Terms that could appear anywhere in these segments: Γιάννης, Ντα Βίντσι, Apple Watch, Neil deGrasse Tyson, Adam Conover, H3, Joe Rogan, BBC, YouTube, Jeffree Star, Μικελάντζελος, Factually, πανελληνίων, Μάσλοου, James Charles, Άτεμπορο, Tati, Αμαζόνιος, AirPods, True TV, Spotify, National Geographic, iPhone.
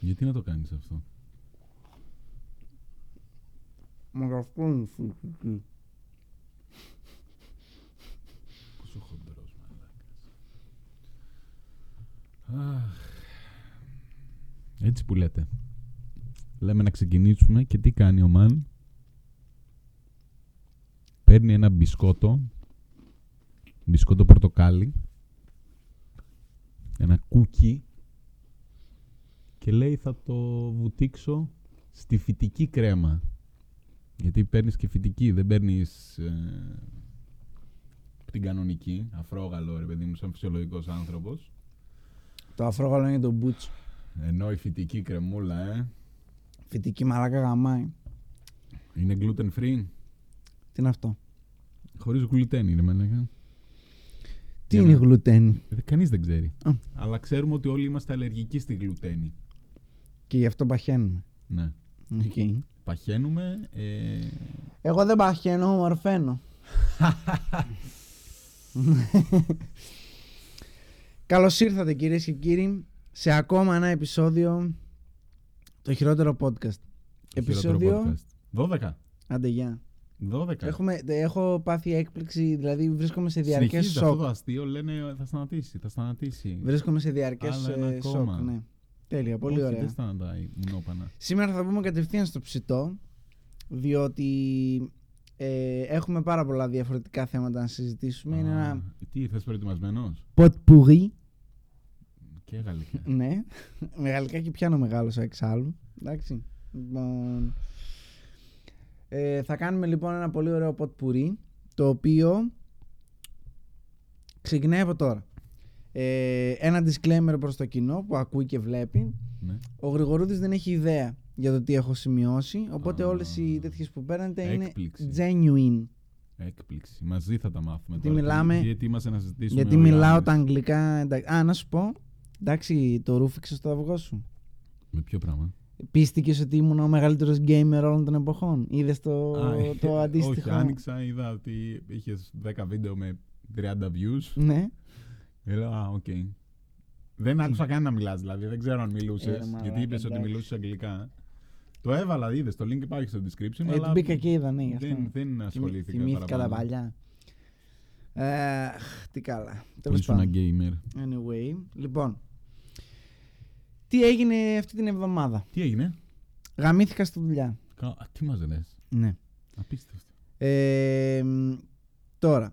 Γιατί να το κάνεις αυτό? Μα αυτό είναι φοιτητή. Πόσο χοντρός μαλάκας. Έτσι που λέτε. Λέμε να ξεκινήσουμε και τι κάνει ο Μαν? Παίρνει ένα μπισκότο, μπισκότο πορτοκάλι, ένα κούκι και λέει θα το βουτήξω στη φυτική κρέμα. Γιατί παίρνεις και φυτική, δεν παίρνεις την κανονική, αφρόγαλο ρε παιδί μου, σαν φυσιολογικός άνθρωπος. Το αφρόγαλο είναι το μπούτσο. Ενώ η φυτική κρεμούλα, φυτική μαλάκα γαμάει. Είναι gluten free. Τι είναι αυτό? Χωρίς γλουτένι ρε μαλάκα. Τι είναι γλουτένι? Κανείς δεν ξέρει. Αλλά ξέρουμε ότι όλοι είμαστε αλλεργικοί στη γλουτένι. Και γι' αυτό παχαίνουμε. Ναι. Okay. Παχαίνουμε. Εγώ δεν παχαίνω, ομορφαίνω. Καλώς ήρθατε κυρίες και κύριοι σε ακόμα ένα επεισόδιο. Το χειρότερο podcast. Επεισόδιο 12. Άντε γεια. 12. Έχω πάθει έκπληξη, δηλαδή βρίσκομαι σε διαρκές σοκ. Αυτό το αστείο λένε θα σταματήσει, θα σταματήσει. Βρίσκομαι σε διαρκές σοκ, ναι. Τέλεια, πολύ ωραία. Δεν σταματάει, μουνόπανα. Σήμερα θα πούμε κατευθείαν στο ψητό, διότι έχουμε πάρα πολλά διαφορετικά θέματα να συζητήσουμε. Είναι ένα... Τι, θες προετοιμασμένος? Ποτπουρί. Και γαλλικά. Ναι, με γαλλικά και πιάνω μεγάλωσα εξάλλου. Εντάξει, λοιπόν... θα κάνουμε λοιπόν ένα πολύ ωραίο ποτπουρί, το οποίο ξεκινάει από τώρα. Ένα disclaimer προς το κοινό που ακούει και βλέπει. Ναι. Ο Γρηγορούδης δεν έχει ιδέα για το τι έχω σημειώσει, οπότε όλες οι τέτοιες που παίρνετε είναι genuine. Έκπληξη. Μαζί θα τα μάθουμε. Γιατί τώρα, μιλάμε, γιατί είμαστε να συζητήσουμε. Γιατί μιλάω τα αγγλικά. Α, να σου πω. Εντάξει, το ρούφηξες το αυγό σου. Με ποιο πράγμα? Πίστηκες ότι ήμουν ο μεγαλύτερος gamer όλων των εποχών? Είδες το αντίστοιχο? Όχι, άνοιξα, είδα ότι είχες 10 βίντεο με 30 views. Ναι. Έλα, οκ. Δεν άκουσα καν να μιλάς, δηλαδή, δεν ξέρω αν μιλούσες, γιατί είπες ότι μιλούσες αγγλικά. Το έβαλα, είδες, το link υπάρχει στο description, αλλά... μπήκα και είδα, ναι, δεν ασχολήθηκα παραπάνω. Θυμήθηκα τα παλιά. Τι καλά. Που ήσουν ένα gamer. Anyway, λοιπόν. Τι έγινε αυτή την εβδομάδα? Τι έγινε? Γαμήθηκα στη δουλειά. Τι μας λες? Ναι. Απίστευτο. Τώρα.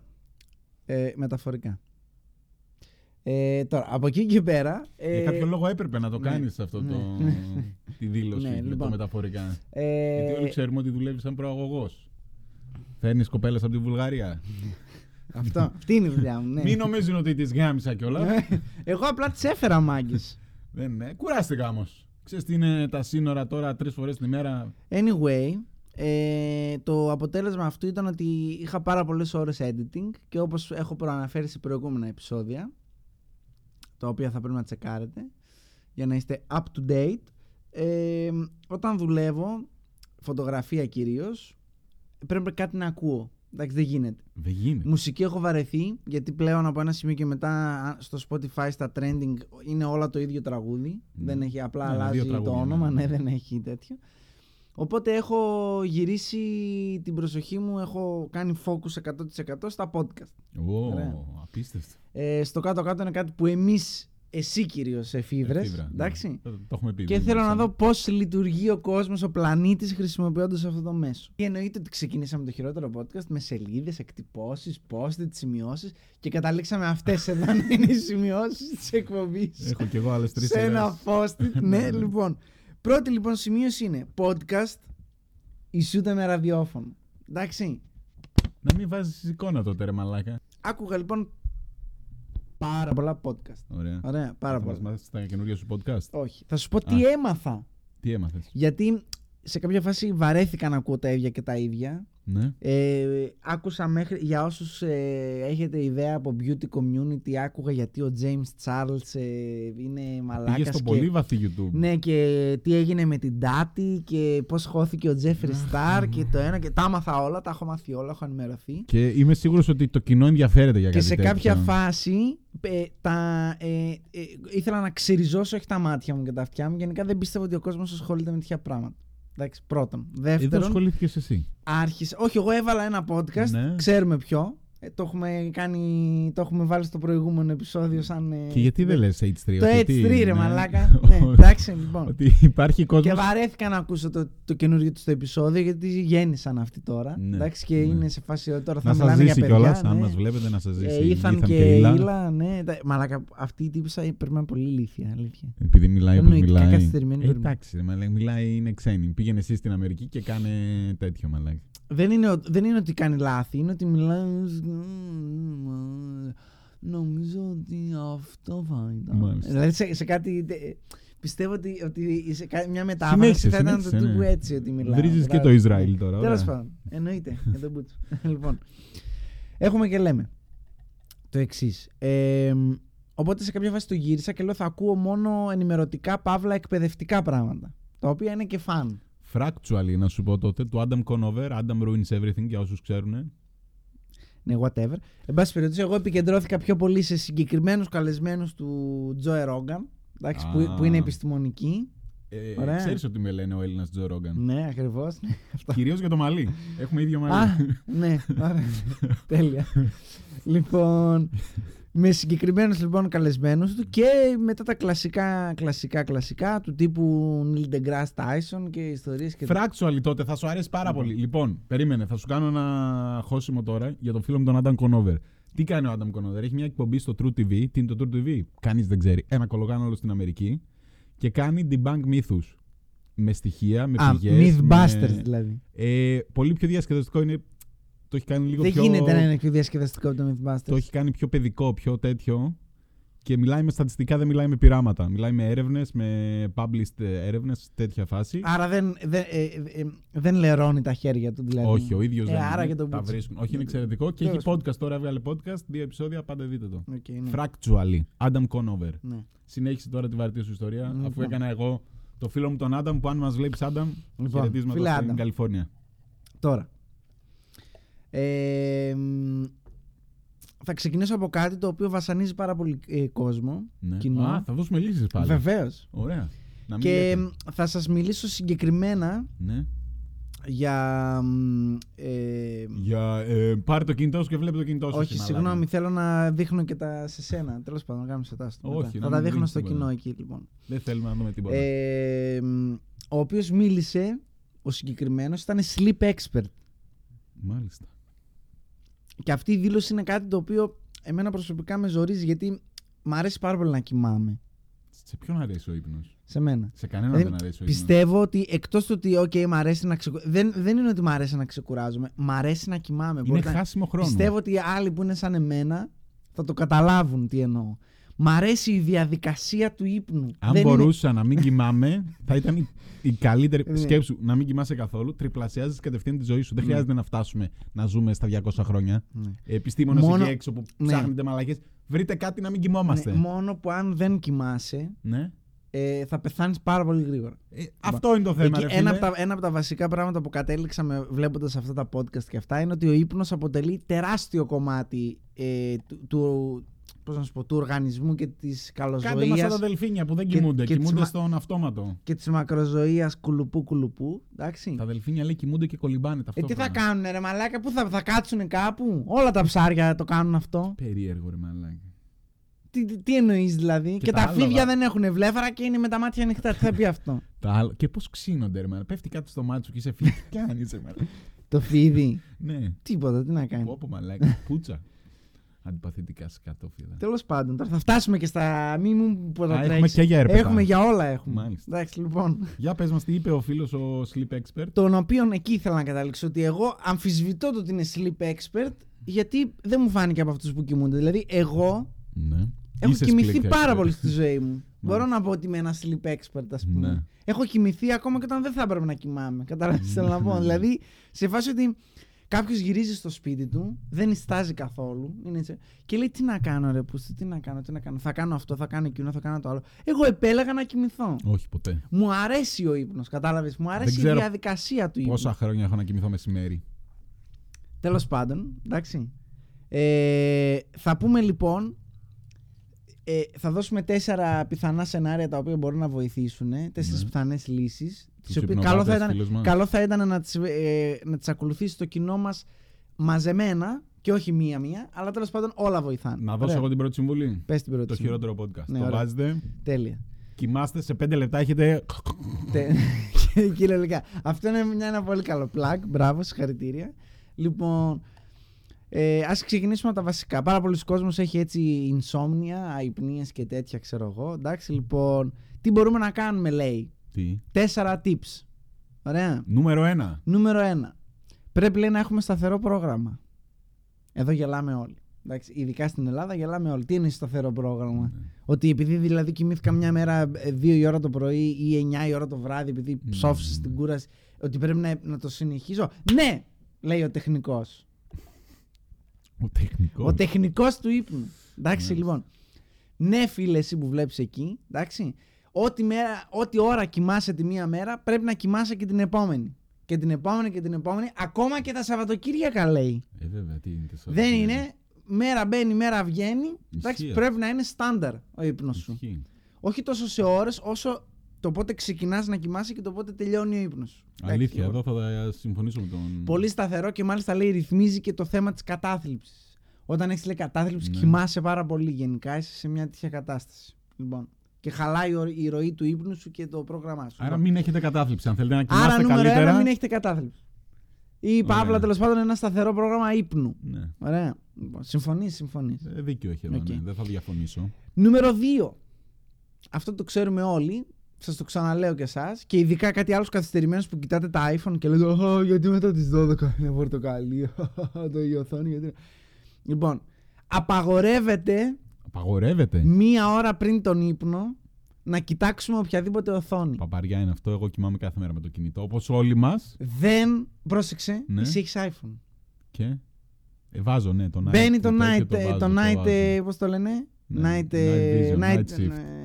Μεταφορικά. Τώρα, από εκεί και πέρα... Για κάποιο λόγο έπρεπε να το κάνεις αυτό τη δήλωση με το μεταφορικά. Γιατί όλοι ξέρουμε ότι δουλεύεις σαν προαγωγός. Φέρνεις κοπέλες από τη Βουλγαρία. Αυτή είναι η δουλειά μου, ναι. Μην νομίζουν ότι τις γάμισα κιόλα. Εγώ απλά τις έφερα μάγκες. Δεν είναι. Κουράστηκα όμως. Ξέρεις τι είναι τα σύνορα τώρα 3 φορές την ημέρα. Anyway, το αποτέλεσμα αυτού ήταν ότι είχα πάρα πολλές ώρες editing και όπως έχω προαναφέρει σε προηγούμενα επεισόδια, τα οποία θα πρέπει να τσεκάρετε για να είστε up to date, όταν δουλεύω, φωτογραφία κυρίως, πρέπει κάτι να ακούω. Εντάξει, δεν γίνεται. Μουσική έχω βαρεθεί, γιατί πλέον από ένα σημείο και μετά στο Spotify, στα trending, είναι όλα το ίδιο τραγούδι. Δεν έχει, απλά αλλάζει το όνομα, ναι, δεν έχει τέτοιο. Οπότε έχω γυρίσει την προσοχή μου, έχω κάνει focus 100% στα podcast. Απίστευτο. Στο κάτω-κάτω είναι κάτι που εμείς, εσύ κυρίως, εφήβρες. Εντάξει. Το έχουμε πει. Και θέλω να δω πώς λειτουργεί ο κόσμος, ο πλανήτης, χρησιμοποιώντας αυτό το μέσο. Και εννοείται ότι ξεκινήσαμε το χειρότερο podcast με σελίδες, εκτυπώσεις, post-it, σημειώσεις και καταλήξαμε αυτές εδώ να είναι οι σημειώσεις της εκπομπής. Έχω κι εγώ άλλες 3 σελίδες. Σε ένα post-it. Ναι, λοιπόν. Πρώτη λοιπόν σημείωση είναι podcast ισούται με ραδιόφωνο. Εντάξει. Να μην βάζεις εικόνα τότε ρε μαλάκα. Άκουγα λοιπόν πάρα πολλά podcast. Ωραία, πάρα πολλά. Θα μας μάθεις τα καινούργια σου podcast? Όχι. Θα σου πω τι έμαθα. Τι έμαθες? Γιατί σε κάποια φάση βαρέθηκα να ακούω τα ίδια και τα ίδια. Ναι. Άκουσα μέχρι, για όσους έχετε ιδέα από beauty community, άκουγα γιατί ο James Charles είναι μαλάκας. Πήγε στο και, πολύ βαθύ YouTube. Ναι, και τι έγινε με την Tati και πώς χώθηκε ο Jeffree Star και το ένα και τα άμαθα όλα, τα έχω μάθει όλα, έχω ενημερωθεί. Και είμαι σίγουρος ότι το κοινό ενδιαφέρεται για κάτι τέτοιο. Και σε κάποια φάση ήθελα να ξυριζώσω όχι τα μάτια μου και τα αυτιά μου. Γενικά δεν πίστευα ότι ο κόσμος ασχολείται με τέτοια πράγματα. Εντάξει, πρώτον. Δεύτερον. Εδώ ασχολήθηκες εσύ. Άρχισε. Όχι, εγώ έβαλα ένα podcast. Ναι. Ξέρουμε ποιο. Το έχουμε κάνει, το έχουμε βάλει στο προηγούμενο επεισόδιο σαν... Και γιατί δεν λες H3? Το H3 ναι. Ρε μαλάκα. Ναι, εντάξει, λοιπόν. Ότι υπάρχει κόσμος... Και βαρέθηκα να ακούσω το καινούργιο του το επεισόδιο, γιατί γέννησαν αυτοί τώρα. Ναι, εντάξει, και ναι. Είναι σε φάση τώρα θα μιλάνε για παιδιά. Να σας ζήσει κιόλας, ναι. Αν μας βλέπετε να σας ζήσει. Ήθαν και Ήλα, ναι. Μαλάκα, αυτή η τύπησα περνάει πολύ ηλίθεια, αλήθεια. Επειδή μιλάει όπως μιλάει. Εντάξει, μιλάει, είναι ξένη. Πήγαινε εσύ στην Αμερική και κάνε τέτοιο μαλάκα. Δεν είναι ότι κάνει λάθη, είναι ότι μιλάει. Νομίζω ότι αυτό θα ήταν. Δηλαδή σε κάτι. Πιστεύω ότι σε μια μετάφραση θα ήταν το τύπου έτσι ότι μιλάει. Βρίζεις και το Ισραήλ τώρα. Τέλος πάντων. Εννοείται. Λοιπόν. Έχουμε και λέμε το εξής. Οπότε σε κάποια φάση το γύρισα και λέω θα ακούω μόνο ενημερωτικά παύλα εκπαιδευτικά πράγματα. Τα οποία είναι και φαν. Factually, να σου πω τότε, του Adam Conover, Adam Ruins Everything, για όσους ξέρουν. Ναι, whatever. Εν πάση περιπτώσει, εγώ επικεντρώθηκα πιο πολύ σε συγκεκριμένους καλεσμένους του Joe Rogan, εντάξει, που είναι επιστημονικοί. Ξέρεις ότι με λένε ο Έλληνας Joe Rogan. Ναι, ακριβώς. Κυρίως για το μαλλί. Έχουμε ίδιο μαλλί. Α, ναι, ωραία. Τέλεια. Λοιπόν, με συγκεκριμένους λοιπόν καλεσμένους του και μετά τα κλασικά του τύπου Neil deGrasse Tyson και ιστορίες και... Factually τότε, θα σου αρέσει πάρα πολύ. Λοιπόν, περίμενε, θα σου κάνω ένα χώσιμο τώρα για τον φίλο μου τον Adam Conover. Τι κάνει ο Adam Conover, έχει μια εκπομπή στο True TV. Τι είναι το True TV, κανείς δεν ξέρει. Ένα κολογάναλο στην Αμερική και κάνει debunk μύθους. Με στοιχεία, με πηγές. Mythbusters με... δηλαδή. Πολύ πιο διασκεδαστικό είναι... Το έχει κάνει λίγο δεν γίνεται να είναι πιο διασκεδαστικό από το Mythbusters. Το έχει κάνει πιο παιδικό, πιο τέτοιο. Και μιλάει με στατιστικά, δεν μιλάει με πειράματα. Μιλάει με έρευνες, με published έρευνες, τέτοια φάση. Άρα δεν λερώνει τα χέρια του δηλαδή. Όχι, ο ίδιος δεν τα βρίσκουν. Όχι, είναι εξαιρετικό. Και έχει podcast τώρα, έβγαλε podcast, 2 επεισόδια, πάντα δείτε το. Factually, Adam Conover. Συνέχισε τώρα τη βαρετή σου ιστορία, αφού έκανα εγώ το φίλο μου τον Adam, που αν μας βλέπεις Adam, χαιρετίσματα στην Καλιφόρνια. Τώρα. Θα ξεκινήσω από κάτι το οποίο βασανίζει πάρα πολύ κόσμο. Ναι. Κοινό. Θα δώσουμε λύσεις πάλι. Βεβαίως. Ωραία. Και θα σας μιλήσω συγκεκριμένα για πάρε το κινητό σου και βλέπε το κινητό σου. Όχι, συγγνώμη, θέλω να δείχνω και τα σε σένα. Τέλος πάντων, να κάνουμε σε τάση. Όχι, θα τα δείχνω στο κοινό εκεί λοιπόν. Δεν θέλουμε να δούμε τίποτα. Ο οποίος μίλησε, ο συγκεκριμένος, ήταν sleep expert. Μάλιστα. Και αυτή η δήλωση είναι κάτι το οποίο εμένα προσωπικά με ζορίζει, γιατί μ' αρέσει πάρα πολύ να κοιμάμαι. Σε ποιον αρέσει ο ύπνος? Σε μένα. Σε κανέναν δεν αρέσει ο ύπνος. Πιστεύω ότι εκτός του ότι μ' αρέσει να ξεκουράζομαι. Δεν είναι ότι μ' αρέσει να ξεκουράζομαι. Μ' αρέσει να κοιμάμαι. Είναι χάσιμο χρόνο. Πιστεύω ότι οι άλλοι που είναι σαν εμένα θα το καταλάβουν τι εννοώ. Μ' αρέσει η διαδικασία του ύπνου. Αν δεν μπορούσα να μην κοιμάμαι, θα ήταν η καλύτερη σκέψη. Να μην κοιμάσαι καθόλου, τριπλασιάζεις κατευθείαν τη ζωή σου. Δεν χρειάζεται να φτάσουμε να ζούμε στα 200 χρόνια. Επιστήμονες εκεί έξω που ψάχνετε μαλακές. Βρείτε κάτι να μην κοιμόμαστε. Μόνο που αν δεν κοιμάσαι, θα πεθάνεις πάρα πολύ γρήγορα. Αυτό είναι το θέμα. Ένα από τα βασικά πράγματα που κατέληξαμε βλέποντας αυτά τα podcast και αυτά είναι ότι ο ύπνος αποτελεί τεράστιο κομμάτι του. Πώς να σου πω, του οργανισμού και της καλοζωίας. Κάντε μας τα δελφίνια που δεν κοιμούνται. Κοιμούνται στον αυτόματο. Και της μακροζωίας κουλουπού. Εντάξει. Τα δελφίνια λέει κοιμούνται και κολυμπάνε ταυτόχρονα. Τι θα κάνουν ρε μαλάκα, πού θα κάτσουν κάπου? Όλα τα ψάρια το κάνουν αυτό. Περίεργο ρε μαλάκα. Τι εννοείς δηλαδή? Και τα φίδια δεν έχουν βλέφαρα και είναι με τα μάτια ανοιχτά. Τι θα πει αυτό? Και πώς ξύνονται ρε μαλάκα. Πέφτει κάτι στο μάτι σου και είσαι φίδι. Τι κάνεις ρε μαλάκα? Το φίδι. Ναι. Τίποτα, τι να κάνει. Πόπο μαλάκα, πούτσα. Αντιπαθητικά σκατόφυλλα. Τέλος πάντων, τώρα θα φτάσουμε και στα μη μου που θα τρέξει. Έχουμε και για έρπετα. Έχουμε για όλα έχουμε. Μάλιστα. Εντάξει, λοιπόν. Για πες μας τι είπε ο φίλος ο sleep expert. Τον οποίον εκεί ήθελα να καταλήξω ότι εγώ αμφισβητώ το ότι είναι sleep expert, γιατί δεν μου φάνηκε από αυτούς που κοιμούνται. Δηλαδή, εγώ έχω κοιμηθεί πάρα πολύ στη ζωή μου. Μπορώ να πω ότι είμαι ένα sleep expert, ας πούμε. Ναι. Έχω κοιμηθεί ακόμα και όταν δεν θα έπρεπε να κοιμάμαι. Καταλάβεις τι να πω. Δηλαδή, σε φάση ότι. Κάποιος γυρίζει στο σπίτι του, δεν ιστάζει καθόλου και λέει τι να κάνω ρε πούστη, τι να κάνω, θα κάνω αυτό, θα κάνω εκείνο, θα κάνω το άλλο. Εγώ επέλεγα να κοιμηθώ. Όχι ποτέ. Μου αρέσει ο ύπνος, κατάλαβες, μου αρέσει η διαδικασία του ύπνου. Πόσα χρόνια έχω να κοιμηθώ μεσημέρι. Τέλος πάντων, εντάξει. Θα πούμε λοιπόν Θα δώσουμε 4 πιθανά σενάρια τα οποία μπορούν να βοηθήσουν. 4 πιθανές λύσεις. Καλό θα ήταν να τις ακολουθήσει το κοινό μας μαζεμένα και όχι μία-μία, αλλά τέλος πάντων όλα βοηθάνε. Να δώσω εγώ την πρώτη συμβουλή. Πες την πρώτη. Το χειρότερο podcast. Ναι, το βάζετε. Τέλεια. Κοιμάστε, σε 5 λεπτά έχετε. Κυριολεκτικά. Αυτό είναι ένα πολύ καλό plug. Μπράβο, συγχαρητήρια. Λοιπόν. Ας ξεκινήσουμε από τα βασικά. Πάρα πολλοί κόσμος έχει έτσι insomnia, αϊπνίες και τέτοια, ξέρω εγώ. Εντάξει, λοιπόν, τι μπορούμε να κάνουμε, λέει. 4 tips. Ωραία. Νούμερο 1. Πρέπει, λέει, να έχουμε σταθερό πρόγραμμα. Εδώ γελάμε όλοι. Εντάξει, ειδικά στην Ελλάδα γελάμε όλοι. Τι είναι σταθερό πρόγραμμα? Ότι επειδή δηλαδή κοιμήθηκα μια μέρα 2 η ώρα το πρωί ή 9 η ώρα το βράδυ, επειδή ψόφισα στην κούραση, ότι πρέπει να το συνεχίζω. Ναι, λέει ο τεχνικός. Ο τεχνικός του ύπνου. Εντάξει, λοιπόν. Ναι, φίλε, εσύ που βλέπεις εκεί, εντάξει, ό,τι ώρα κοιμάσαι τη μία μέρα, πρέπει να κοιμάσαι και την επόμενη. Και την επόμενη και την επόμενη, ακόμα και τα Σαββατοκύριακα, λέει. Βέβαια, τι είναι το δεν είναι. Μέρα μπαίνει, μέρα βγαίνει. Εντάξει, πρέπει να είναι στάνταρ ο ύπνος σου. Όχι τόσο σε ώρες, όσο το πότε ξεκινάς να κοιμάσαι και το πότε τελειώνει ο ύπνος σου. Αλήθεια, εδώ θα συμφωνήσω με τον. Πολύ σταθερό και μάλιστα, λέει, ρυθμίζει και το θέμα της κατάθλιψης. Όταν έχεις, λέει, κατάθλιψη, κοιμάσαι πάρα πολύ. Γενικά είσαι σε μια τέτοια κατάσταση. Λοιπόν. Και χαλάει η ροή του ύπνου σου και το πρόγραμμά σου. Άρα μην έχετε κατάθλιψη, αν θέλετε να κοιμάστε καλύτερα. Άρα νούμερο 1, μην έχετε κατάθλιψη. Ή παύλα, τέλος πάντων, ένα σταθερό πρόγραμμα ύπνου. Ναι. Ωραία. Λοιπόν, συμφωνείς. Δίκιο έχει εδώ, ναι. Δεν θα διαφωνήσω. Νούμερο 2. Αυτό το ξέρουμε όλοι. Σας το ξαναλέω και εσάς. Και ειδικά κάτι άλλους καθυστερημένους που κοιτάτε τα iPhone και λέτε γιατί μετά τις 12 είναι πορτοκαλί. Η οθόνη, γιατί. Λοιπόν, απαγορεύεται μία ώρα πριν τον ύπνο να κοιτάξουμε οποιαδήποτε οθόνη. Παπαριά είναι αυτό. Εγώ κοιμάμαι κάθε μέρα με το κινητό. Όπως όλοι μας. Δεν πρόσεξε. Ναι. Εσύ έχεις iPhone. Και. Βάζω, ναι, τον night. Μπαίνει το night. Το night, πώς το λένε. Ναι.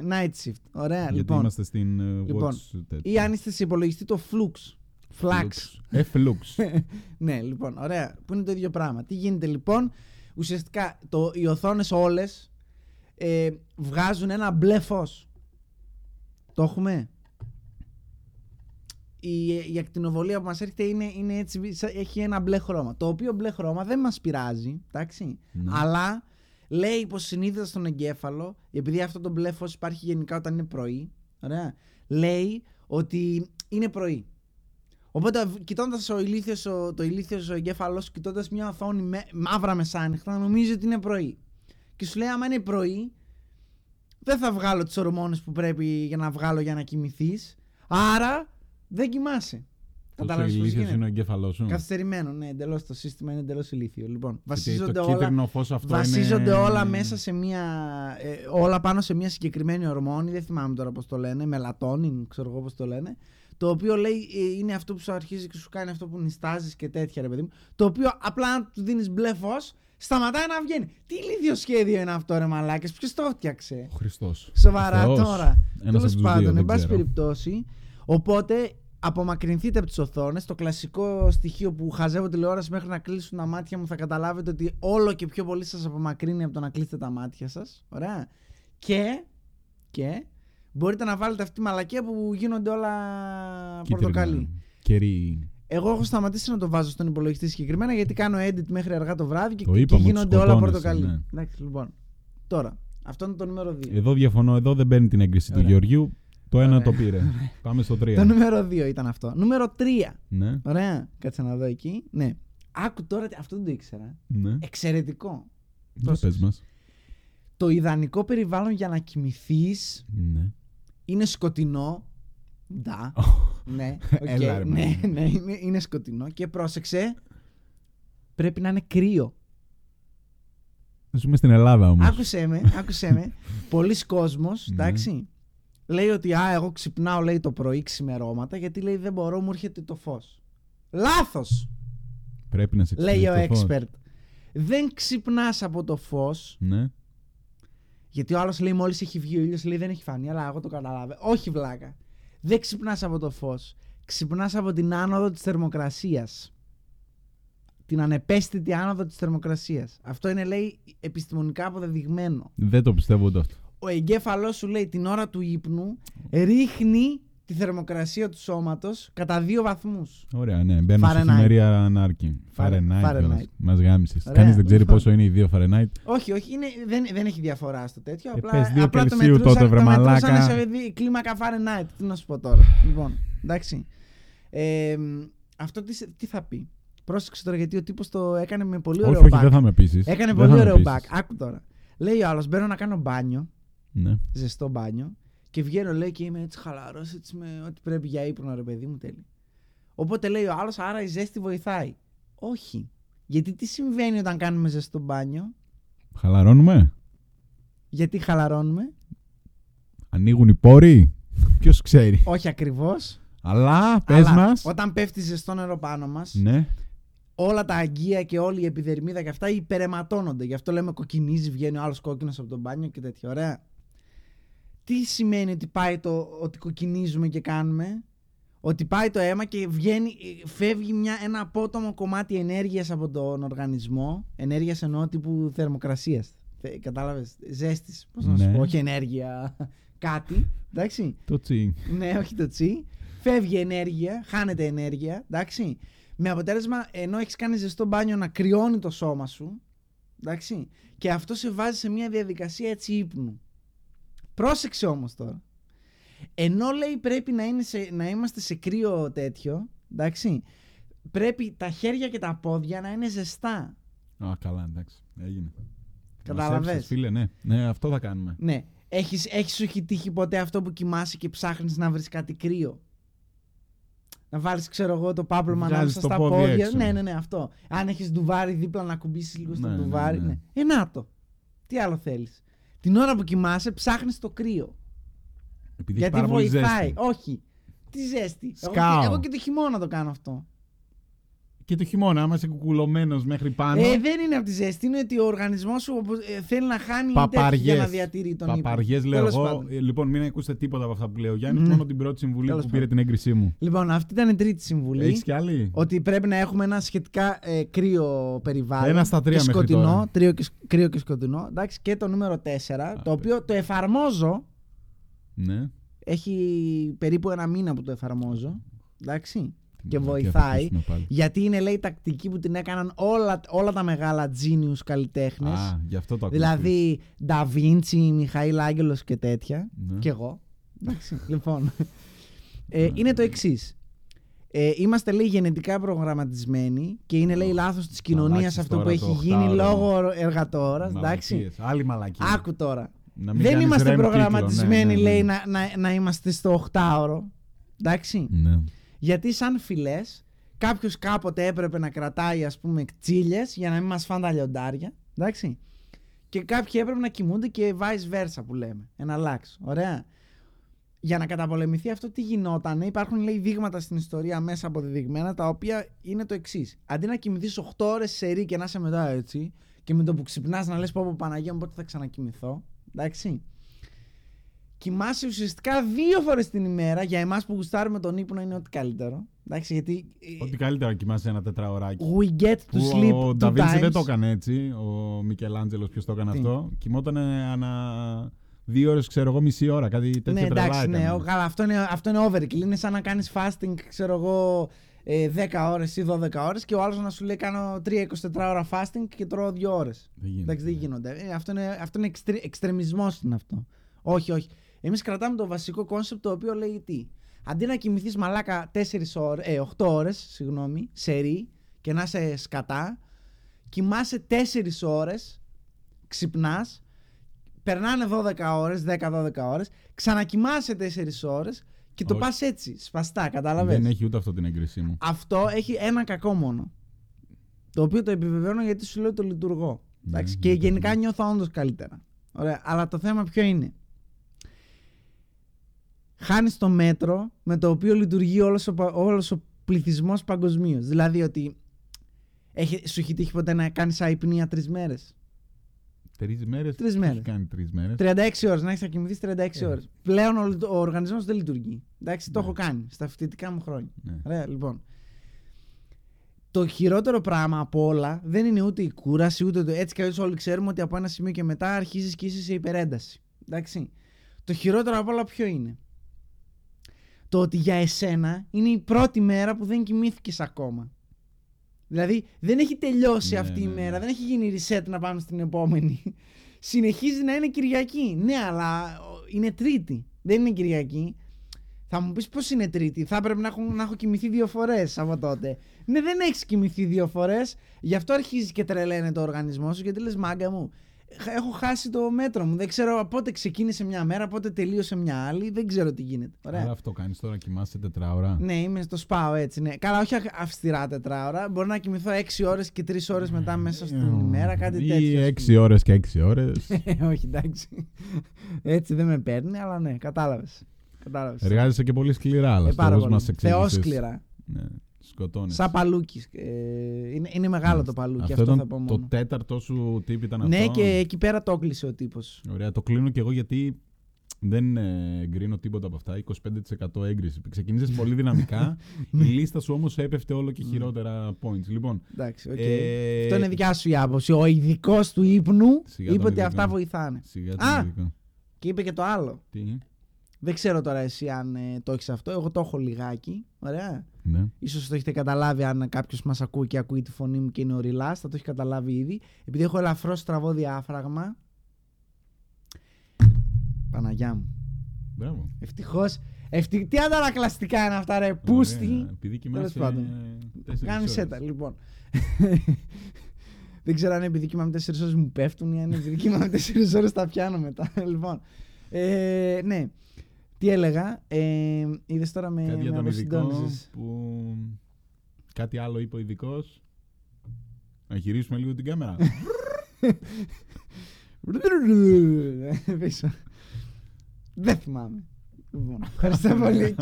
Night shift. Ωραία, γιατί λοιπόν. Είμαστε στην watch. Τέτοια. Ή αν είστε σε υπολογιστή, το Flux. Ναι, λοιπόν, ωραία. Που είναι το ίδιο πράγμα. Τι γίνεται λοιπόν. Ουσιαστικά οι οθόνες όλες βγάζουν ένα μπλε φως. Το έχουμε. Η ακτινοβολία που μας έρχεται είναι έτσι, έχει ένα μπλε χρώμα. Το οποίο μπλε χρώμα δεν μας πειράζει, εντάξει. Ναι. Αλλά λέει υποσυνείδητα στον εγκέφαλο, επειδή αυτό το μπλε φως υπάρχει γενικά όταν είναι πρωί, ωραία, λέει ότι είναι πρωί. Οπότε κοιτώντας το ηλίθιος ο εγκέφαλος, κοιτώντας μια οθόνη μαύρα μεσάνυχτα, νομίζει ότι είναι πρωί. Και σου λέει, άμα είναι πρωί, δεν θα βγάλω τις ορμόνες που πρέπει για να κοιμηθείς. Άρα δεν κοιμάσαι. Κατάλαβες πώς γίνεται. Είναι ο εγκέφαλός σου. Καθυστερημένο, ναι, εντελώς. Το σύστημα είναι εντελώς ηλίθιο. Λοιπόν, βασίζονται όλα μέσα σε όλα πάνω σε μια συγκεκριμένη ορμόνη. Δεν θυμάμαι τώρα πώς το λένε. Μελατόνιν, ξέρω εγώ πώς το λένε. Το οποίο λέει είναι αυτό που σου αρχίζει και σου κάνει αυτό που νιστάζεις και τέτοια, ρε παιδί μου. Το οποίο απλά αν του δίνεις μπλε φως, σταματάει να βγαίνει. Τι ηλίθιο σχέδιο είναι αυτό, ρε μαλάκες, ποιος το έφτιαξε? Ο Χριστός. Σοβαρά τώρα. Τέλος πάντων, εν πάση περιπτώσει. Οπότε απομακρυνθείτε από τις οθόνες. Το κλασικό στοιχείο που χαζεύω τηλεόραση μέχρι να κλείσουν τα μάτια μου, θα καταλάβετε ότι όλο και πιο πολύ σας απομακρύνει από το να κλείσετε τα μάτια σας. Ωραία. Και μπορείτε να βάλετε αυτή τη μαλακία που γίνονται όλα πορτοκαλί. Κερί. Εγώ έχω σταματήσει να το βάζω στον υπολογιστή συγκεκριμένα, γιατί κάνω edit μέχρι αργά το βράδυ και γίνονται όλα πορτοκαλί. Ναι. Εντάξει, λοιπόν. Τώρα, αυτό είναι το νούμερο 2. Εδώ διαφωνώ, εδώ δεν παίρνει την έγκριση του Γεωργίου. Το 1 το πήρε. Πάμε στο 3. Το νούμερο 2 ήταν αυτό. Νούμερο 3. Ναι. Ωραία, κάτσε να δω εκεί. Ναι. Άκου τώρα, αυτό δεν το ήξερα. Ναι. Εξαιρετικό. Πες μας. Το ιδανικό περιβάλλον για να κοιμηθείς. Ναι. Είναι σκοτεινό. Ναι, okay. ναι, είναι σκοτεινό. Και πρόσεξε, πρέπει να είναι κρύο. Ζούμε στην Ελλάδα όμως. Άκουσέ με. Πολλοί κόσμος, εντάξει, λέει ότι εγώ ξυπνάω, λέει, το πρωί ξημερώματα, γιατί, λέει, δεν μπορώ, μου έρχεται το φως. Λάθος! Πρέπει να σε ξυπνάει, λέει, ο expert. Δεν ξυπνάς από το φως. Ναι. Γιατί ο άλλος λέει μόλις έχει βγει ο ήλιος, λέει δεν έχει φανεί, αλλά εγώ το καταλάβαινα. Όχι, βλάκα. Δεν ξυπνάς από το φως. Ξυπνάς από την άνοδο της θερμοκρασίας. Την ανεπαίσθητη άνοδο της θερμοκρασίας. Αυτό είναι, λέει, επιστημονικά αποδεδειγμένο. Δεν το πιστεύω ούτε αυτό. ο εγκέφαλός σου λέει την ώρα του ύπνου ρίχνει τη θερμοκρασία του σώματος κατά 2 βαθμούς. Ωραία, ναι. Μπαίνω στην εφημερία Ανάρκη. Φαρενάιτ. Μας γάμισες. Κανείς δεν ξέρει πόσο είναι οι 2 Φαρενάιτ. Όχι, όχι. Είναι, δεν έχει διαφορά στο τέτοιο. Απλά το μετρούσαν σε κλίμακα Φαρενάιτ. Τι να σου πω τώρα. Λοιπόν, εντάξει. Αυτό τι θα πει. Πρόσεξε τώρα, γιατί ο τύπος το έκανε με πολύ ωραίο back. Όχι, δεν θα με πείσεις. Έκανε πολύ ωραίο back. Άκου τώρα. Λέει ο άλλος, μπαίνω να κάνω μπάνιο. Ζεστό μπάνιο. Και βγαίνω, λέει, και είμαι έτσι χαλαρός, έτσι με ό,τι πρέπει για ύπνο, ρε παιδί μου, τέλει. Οπότε λέει ο άλλος, άρα η ζέστη βοηθάει. Όχι. Γιατί τι συμβαίνει όταν κάνουμε ζεστό μπάνιο? Χαλαρώνουμε. Γιατί χαλαρώνουμε? Ανοίγουν οι πόροι. Ποιος ξέρει. Όχι ακριβώς. Αλλά, πες μας. Όταν πέφτει ζεστό νερό πάνω μας, ναι, όλα τα αγκία και όλη η επιδερμίδα και αυτά υπεραιματώνονται. Γι' αυτό λέμε κοκκινίζει, βγαίνει ο άλλος κόκκινος από το μπάνιο και τέτοια. Ωραία. Τι σημαίνει ότι πάει το ότι κοκκινίζουμε και κάνουμε? Ότι πάει το αίμα και βγαίνει, φεύγει ένα απότομο κομμάτι ενέργειας από τον οργανισμό. Ενέργειας εννοώ τύπου θερμοκρασίας. Κατάλαβες, ζέστης, πώς να σου πω, όχι ενέργεια, κάτι, εντάξει. Το τσι. Ναι, όχι το τσι. Φεύγει ενέργεια, χάνεται ενέργεια, εντάξει. Με αποτέλεσμα, ενώ έχεις κάνει ζεστό μπάνιο, να κρυώνει το σώμα σου, εντάξει. Και αυτό σε βάζει σε μια διαδικασία έτσι ύπνου. Πρόσεξε όμως τώρα. Ενώ λέει πρέπει να είμαστε σε κρύο τέτοιο, εντάξει, πρέπει τα χέρια και τα πόδια να είναι ζεστά. Α, καλά, εντάξει. Έγινε. Καταλαβες. Φίλε, ναι. Ναι, αυτό θα κάνουμε. Ναι. Σου έχει τύχει ποτέ αυτό που κοιμάσαι και ψάχνεις να βρεις κάτι κρύο? Να βάλεις, ξέρω εγώ, το πάπλωμα ανάμεσα στα πόδια. Ναι, αυτό. Αν έχεις ντουβάρι δίπλα, να κουμπίσεις λίγο στο ντουβάρι. Ναι. Να το. Τι άλλο θέλεις? Την ώρα που κοιμάσαι ψάχνεις το κρύο. Επειδή γιατί βοηθάει. Όχι. Τι ζέστη. Εγώ και το χειμώνα το κάνω αυτό. Και το χειμώνα, άμα είσαι κουκουλωμένος μέχρι πάνω. Δεν είναι από τη ζέστη. Είναι ότι ο οργανισμός σου θέλει να χάνει τέτοιο για να διατηρεί τον ύπνο. Παπαριές λέω εγώ. Λοιπόν, μην ακούσετε τίποτα από αυτά που λέω. Γιάννη, μόνο την πρώτη συμβουλή που πήρε την έγκρισή μου. Λοιπόν, αυτή ήταν η τρίτη συμβουλή. Έχεις κι άλλη? Ότι πρέπει να έχουμε ένα σχετικά κρύο περιβάλλον. Ένα στα τρία μέχρι τώρα. Κρύο και σκοτεινό. Εντάξει, και το νούμερο 4, το οποίο το εφαρμόζω. Ναι. Έχει περίπου 1 μήνα που το εφαρμόζω. Εντάξει. Και βοηθάει, γιατί είναι, λέει, τακτική που την έκαναν όλα τα μεγάλα genius καλλιτέχνες. Α, γι' αυτό το ακούω. Δηλαδή, Ντα Βίντσι, Μιχαήλ Άγγελος και τέτοια. Ναι. Και εγώ. Εντάξει, λοιπόν. Είναι το εξής. Είμαστε, λέει, γενετικά προγραμματισμένοι και είναι, λέει, λάθος της κοινωνίας αυτό που έχει γίνει λόγω εργατόρας. Εντάξει. Άλλη μαλακία. Άκου τώρα. Δεν είμαστε προγραμματισμένοι, λέει, να είμαστε στο 8ωρο. Εντάξει. Ναι. Γιατί σαν φυλές, κάποιος κάποτε έπρεπε να κρατάει, ας πούμε, τσίλιες για να μην μας φάνε τα λιοντάρια, εντάξει. Και κάποιοι έπρεπε να κοιμούνται και vice versa που λέμε, εναλλάξ, ωραία. Για να καταπολεμηθεί αυτό, τι γινόταν? Υπάρχουν, λέει, δείγματα στην ιστορία μέσα αποδεδειγμένα, τα οποία είναι το εξής. Αντί να κοιμηθείς 8 ώρες σερί και να είσαι μετά έτσι, και με το που ξυπνάς να λες πω από Παναγία μου πότε θα ξανακοιμηθώ, εντάξει. Κοιμάσαι ουσιαστικά 2 φορές την ημέρα. Για εμάς που γουστάρουμε τον ύπνο είναι ό,τι καλύτερο. Εντάξει, γιατί... Ό,τι καλύτερο κοιμάσαι 1 τετραωράκι. We get to sleep. Ο Ντα Βίντσι δεν το έκανε έτσι. Ο Μικελάντζελος, ποιος το έκανε αυτό? Κοιμόταν ανά 2 ώρες, ξέρω εγώ, μισή ώρα. Κάτι τέτοιο τρελά. Ναι, εντάξει, ναι. Αυτό είναι overkill. Είναι σαν να κάνεις fasting, ξέρω εγώ, 10 ώρες ή 12 ώρες και ο άλλος να σου λέει κάνω 3-24 ώρα fasting και τρώω 2 ώρες. Εντάξει, δεν γίνονται. Αυτό είναι εξτρεμισμός, είναι αυτό. Όχι. Εμείς κρατάμε το βασικό κόνσεπτ, το οποίο λέει τι? Αντί να κοιμηθείς μαλάκα 8 ώρες, σερί, και να είσαι σκατά, κοιμάσαι 4 ώρες, ξυπνάς, περνάνε 10-12 ώρες, ξανακοιμάσαι 4 ώρες και το πας έτσι, σπαστά, κατάλαβες. Δεν έχει ούτε αυτό την έγκρισή μου. Αυτό έχει ένα κακό μόνο, το οποίο το επιβεβαιώνω γιατί σου λέω το λειτουργώ. Ναι, και γενικά νιώθω όντως καλύτερα. Ωραία, αλλά το θέμα ποιο είναι? Χάνεις το μέτρο με το οποίο λειτουργεί όλος ο πληθυσμός παγκοσμίως. Δηλαδή ότι σου έχει τύχει ποτέ να κάνεις αϊπνία 3 μέρες? 3 μέρες? 3 μέρες. 36 ώρες, να έχεις να κοιμηθείς 36 ώρες. Πλέον ο οργανισμός δεν λειτουργεί. Εντάξει, το έχω κάνει στα φοιτητικά μου χρόνια. Ωραία, λοιπόν. Το χειρότερο πράγμα από όλα δεν είναι ούτε η κούραση, ούτε το... Έτσι κι αλλιώς όλοι ξέρουμε ότι από ένα σημείο και μετά αρχίζεις και είσαι σε υπερένταση. Εντάξει. Το χειρότερο απ' όλα ποιο είναι? Το ότι για εσένα είναι η πρώτη μέρα που δεν κοιμήθηκες ακόμα. Δηλαδή δεν έχει τελειώσει αυτή η μέρα, δεν έχει γίνει reset να πάμε στην επόμενη. Συνεχίζει να είναι Κυριακή. Ναι, αλλά είναι Τρίτη. Δεν είναι Κυριακή. Θα μου πεις πώς είναι Τρίτη? Θα έπρεπε να έχω κοιμηθεί 2 φορές από τότε. Ναι, δεν έχεις κοιμηθεί 2 φορές. Γι' αυτό αρχίζει και τρελαίνεται ο οργανισμός σου. Γιατί λες, μάγκα μου, έχω χάσει το μέτρο μου. Δεν ξέρω από πότε ξεκίνησε μια μέρα, πότε τελείωσε μια άλλη. Δεν ξέρω τι γίνεται. Ωραία. Άρα αυτό κάνεις τώρα, κοιμάσαι 4 ώρα. Ναι, είμαι στο σπάω έτσι. Ναι. Καλά, όχι αυστηρά 4 ώρα. Μπορώ να κοιμηθώ 6 ώρες και 3 ώρες μετά μέσα στην ημέρα, κάτι τέτοιο. Ή 6 ώρες και 6 ώρες. Όχι, εντάξει. Έτσι δεν με παίρνει, αλλά ναι, κατάλαβες. Εργάζεσαι και πολύ σκληρά, αλλά στο μας εξηγήσεις. Θεόσκληρα. Ναι. Σκοτώνεις. Σαν παλούκι. Είναι μεγάλο το παλούκι. Αυτό θα πω μόνο. Το τέταρτο σου τύπ ήταν αυτό. Ναι, και εκεί πέρα το έκλεισε ο τύπος. Ωραία, το κλείνω κι εγώ γιατί δεν εγκρίνω τίποτα από αυτά. 25% έγκριση. Ξεκίνησες πολύ δυναμικά. Η λίστα σου όμως έπεφτε όλο και χειρότερα points. Λοιπόν, εντάξει, okay. Αυτό είναι δικιά σου η άποψη. Ο ειδικός του ύπνου είπε ότι αυτά βοηθάνε. Α, και είπε και το άλλο. Τι? Δεν ξέρω τώρα εσύ αν το έχεις αυτό. Εγώ το έχω λιγάκι. Ωραία. Ναι. Ίσως το έχετε καταλάβει αν κάποιος μας ακούει και ακούει τη φωνή μου και είναι ο Ριλάς. Θα το έχει καταλάβει ήδη. Επειδή έχω ελαφρώς στραβό διάφραγμα. Παναγιά μου. Μπράβο. Ευτυχώς. Τι αντανακλαστικά είναι αυτά, ρε. Ωραία. Πούστη. Επειδή κοιμάσαι. Κάνει σέτα, λοιπόν. Δεν ξέρω αν είναι επειδή κοιμάμαι 4 ώρες μου πέφτουν ή αν είναι επειδή κοιμάμαι 4 ώρες τα πιάνω μετά. Λοιπόν. Ναι. Τι έλεγα, είδες τώρα με κάτι για τον ειδικό που... Κάτι άλλο είπε ο ειδικός. Να γυρίσουμε λίγο την κάμερα. Δεν θυμάμαι. Ευχαριστώ πολύ.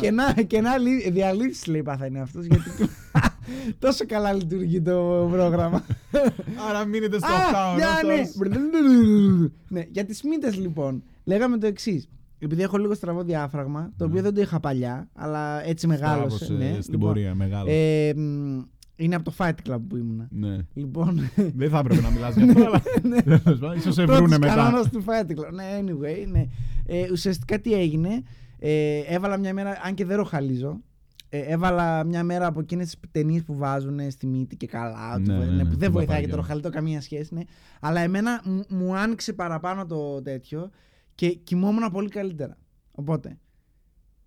Και να διαλύσεις, λέει, παθαίνει αυτός, γιατί τόσο καλά λειτουργεί το πρόγραμμα. Άρα μείνετε στο 8. Ναι, για τις μύτες λοιπόν, λέγαμε το εξής. Επειδή έχω λίγο στραβό διάφραγμα, το οποίο δεν το είχα παλιά, αλλά έτσι μεγάλωσε. Ναι, στην πορεία, μεγάλωσε. Είναι από το Fight Club που ήμουνα. Ναι. Λοιπόν, δεν θα έπρεπε να μιλάς για αυτό, αλλά ίσως σε βρούνε μετά. Κανόνας του Fight Club. Ναι, anyway, ναι. Ουσιαστικά τι έγινε, έβαλα μια μέρα, αν και δεν ροχαλίζω, έβαλα μια μέρα από εκείνες τις ταινίες που βάζουν στη μύτη και καλά. Που δεν βοηθάει για το ροχαλιτό καμία σχέση, ναι. Αλλά εμένα μου άνοιξε παραπάνω το τέτοιο. Και κοιμόμουν πολύ καλύτερα. Οπότε,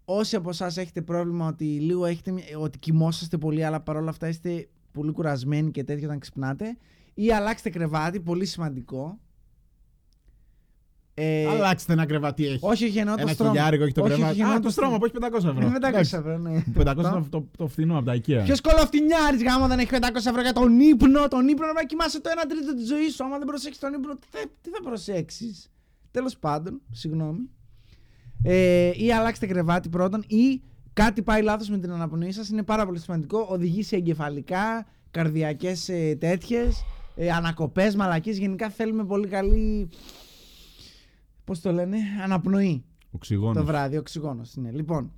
όσοι από εσάς έχετε πρόβλημα ότι λίγο ότι κοιμόσαστε πολύ, αλλά παρόλα αυτά είστε πολύ κουρασμένοι και τέτοιο όταν ξυπνάτε, ή αλλάξτε κρεβάτι, πολύ σημαντικό. Αλλάξτε ένα κρεβάτι, έχει. Όχι, εννοώ το στρώμα. Ένα χιλιάρικο έχει το κρεβάτι. Α, το στρώμα που έχει 500 ευρώ. 500 ευρώ, ναι. 500 το φθηνό από τα IKEA. Ποιος κολοφθηνιάρης γάμο δεν έχει 500 ευρώ για τον ύπνο? Τον ύπνο να κοιμάσαι το 1/3 της ζωής σου. Άμα δεν προσέξεις τον ύπνο, τι θα προσέξεις? Τέλος πάντων, συγγνώμη. Ή αλλάξτε κρεβάτι πρώτον, ή κάτι πάει λάθος με την αναπνοή σας. Είναι πάρα πολύ σημαντικό. Οδηγεί σε εγκεφαλικά, καρδιακές τέτοιες, ανακοπές, μαλακίες. Γενικά θέλουμε πολύ καλή, πώς το λένε, αναπνοή. Οξυγόνος. Το βράδυ, οξυγόνος. Ναι. Λοιπόν,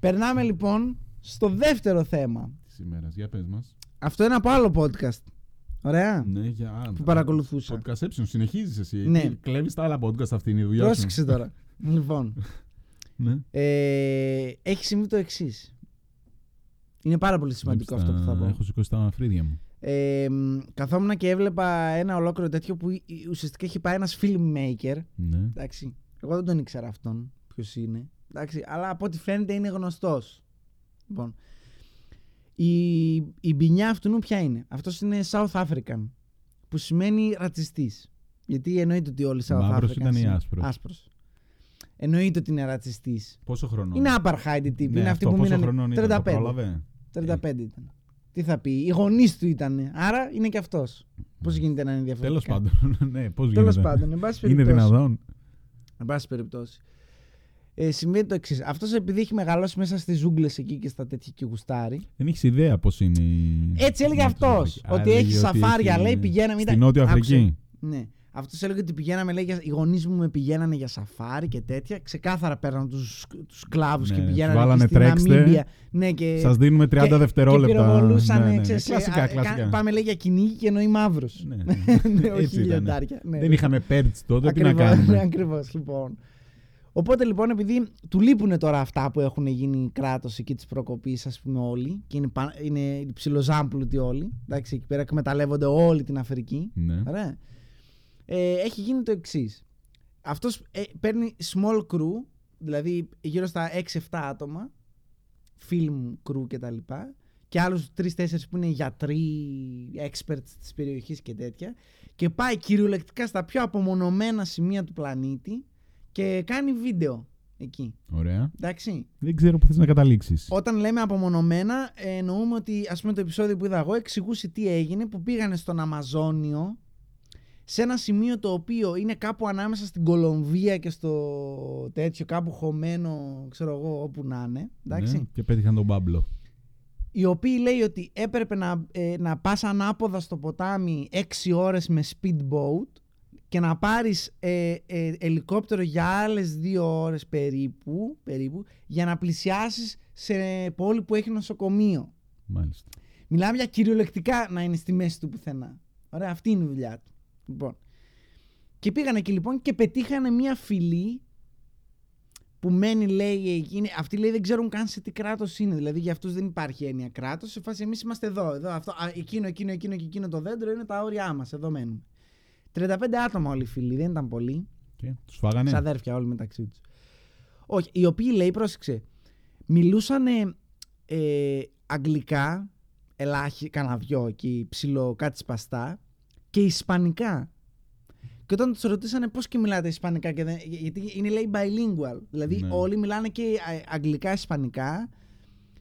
περνάμε λοιπόν στο δεύτερο θέμα της ημέρας. Για πες μας. Αυτό είναι από άλλο podcast. Ωραία. Ναι, που παρακολουθούσα. Podcast συνεχίζεις εσύ. Ναι. Κλέβεις τα άλλα podcast, αυτή είναι η δουλειά σου. Πρόσεξε τώρα. Λοιπόν. Ναι. Έχει συμβεί το εξής. Είναι πάρα πολύ σημαντικό αυτό που θα πω. Έχω σηκώσει τα μαφρίδια μου. Καθόμουν και έβλεπα ένα ολόκληρο τέτοιο που ουσιαστικά έχει πάει ένας filmmaker. Ναι. Εντάξει. Εγώ δεν τον ήξερα αυτόν ποιος είναι. Εντάξει. Αλλά από ό,τι φαίνεται είναι γνωστός. Λοιπόν. Η μπινιά αυτού νου ποια είναι? Αυτός είναι South African, που σημαίνει ρατσιστής. Γιατί εννοείται ότι όλοι οι South African ήταν ή άσπρος. Εννοείται ότι είναι ρατσιστής. Πόσο χρονών? Είναι apartheid οι τύποι. Ναι, είναι αυτοί που μείνανε. 35 ήταν. Τι θα πει, οι γονείς του ήταν. Άρα είναι και αυτός. Πώς γίνεται να είναι διαφορετικά? Τέλος πάντων. Ναι, πώς γίνεται? Τέλος πάντων, εν πάση περιπτώσει. Είναι δυνατόν? Εν πάση περιπτώσει. Συμβαίνει το εξής. Αυτός επειδή έχει μεγαλώσει μέσα στις ζούγκλες εκεί και στα τέτοια και γουστάρι. Δεν έχεις ιδέα πώς είναι. Έτσι έλεγε αυτός. Ότι έχει σαφάρια, λέει, πηγαίναμε. Στην Νότια Αφρική. Ναι. αυτός έλεγε ότι πηγαίναμε, λέει, οι γονείς μου με πηγαίνανε για σαφάρι και τέτοια. Ξεκάθαρα παίρναν τους κλάβους, ναι, και πηγαίνανε στην Ναμίμπια. Ναι, και σας δίνουμε 30 δευτερόλεπτα. Και πυροβολούσαν, ναι, ναι, ξέρεις, κλασικά. Πάμε, λέει, για κυνήγι και εννοεί μαύρους. Ναι, ναι, όχι λιοντάρια. Ναι. Δεν είχαμε πέρτς τότε, ακριβώς, τι να κάνουμε. Ναι, ακριβώς, λοιπόν. Οπότε λοιπόν, επειδή του λείπουν τώρα αυτά που έχουν γίνει κράτος εκεί της προκοπής, ας πούμε, όλοι, και είναι ψιλοζάμπλουτοι όλοι, εντάξει, εκεί πέρα εκμεταλλεύονται όλη την Αφρική, ναι. Ωραία. Έχει γίνει το εξής. Αυτός παίρνει small crew, δηλαδή γύρω στα 6-7 άτομα, film crew κτλ. Και άλλους 3-4 που είναι γιατροί, experts της περιοχής και τέτοια, και πάει κυριολεκτικά στα πιο απομονωμένα σημεία του πλανήτη και κάνει βίντεο εκεί. Ωραία. Εντάξει. Δεν ξέρω που θες να καταλήξεις. Όταν λέμε απομονωμένα, εννοούμε ότι, ας πούμε, το επεισόδιο που είδα εγώ εξηγούσε τι έγινε, που πήγανε στον Αμαζόνιο, σε ένα σημείο το οποίο είναι κάπου ανάμεσα στην Κολομβία και στο τέτοιο, κάπου χωμένο, ξέρω εγώ, όπου να είναι. Εντάξει. Ναι, και πέτυχαν τον Πάμπλο. Οι οποίοι λέει ότι έπρεπε να πας ανάποδα στο ποτάμι 6 ώρες με speedboat και να πάρεις ελικόπτερο για άλλες 2 ώρες περίπου για να πλησιάσεις σε πόλη που έχει νοσοκομείο. Μάλιστα. Μιλάμε για κυριολεκτικά να είναι στη μέση του πουθενά. Ωραία, αυτή είναι η δουλειά του. Λοιπόν. Και πήγαν εκεί λοιπόν και πετύχανε μια φυλή που μένει, λέει, εκείνη. Αυτοί, λέει, δεν ξέρουν καν σε τι κράτος είναι. Δηλαδή για αυτούς δεν υπάρχει έννοια κράτος. Σε φάση εμείς είμαστε εδώ. Αυτό, εκείνο και εκείνο το δέντρο είναι τα όρια μας. Εδώ μένουμε. 35 άτομα όλοι οι φίλοι, δεν ήταν πολλοί. Και τους φάγανε. Σαν αδέρφια όλοι μεταξύ τους. Όχι, οι οποίοι, λέει, πρόσεξε, μιλούσανε αγγλικά, ελάχιστα, κανένα δυο εκεί, ψηλό, κάτι σπαστά. Και ισπανικά. Και όταν τους ρωτήσανε πώς και μιλάτε ισπανικά, και γιατί είναι, λέει, bilingual. Δηλαδή, ναι, όλοι μιλάνε και αγγλικά-ισπανικά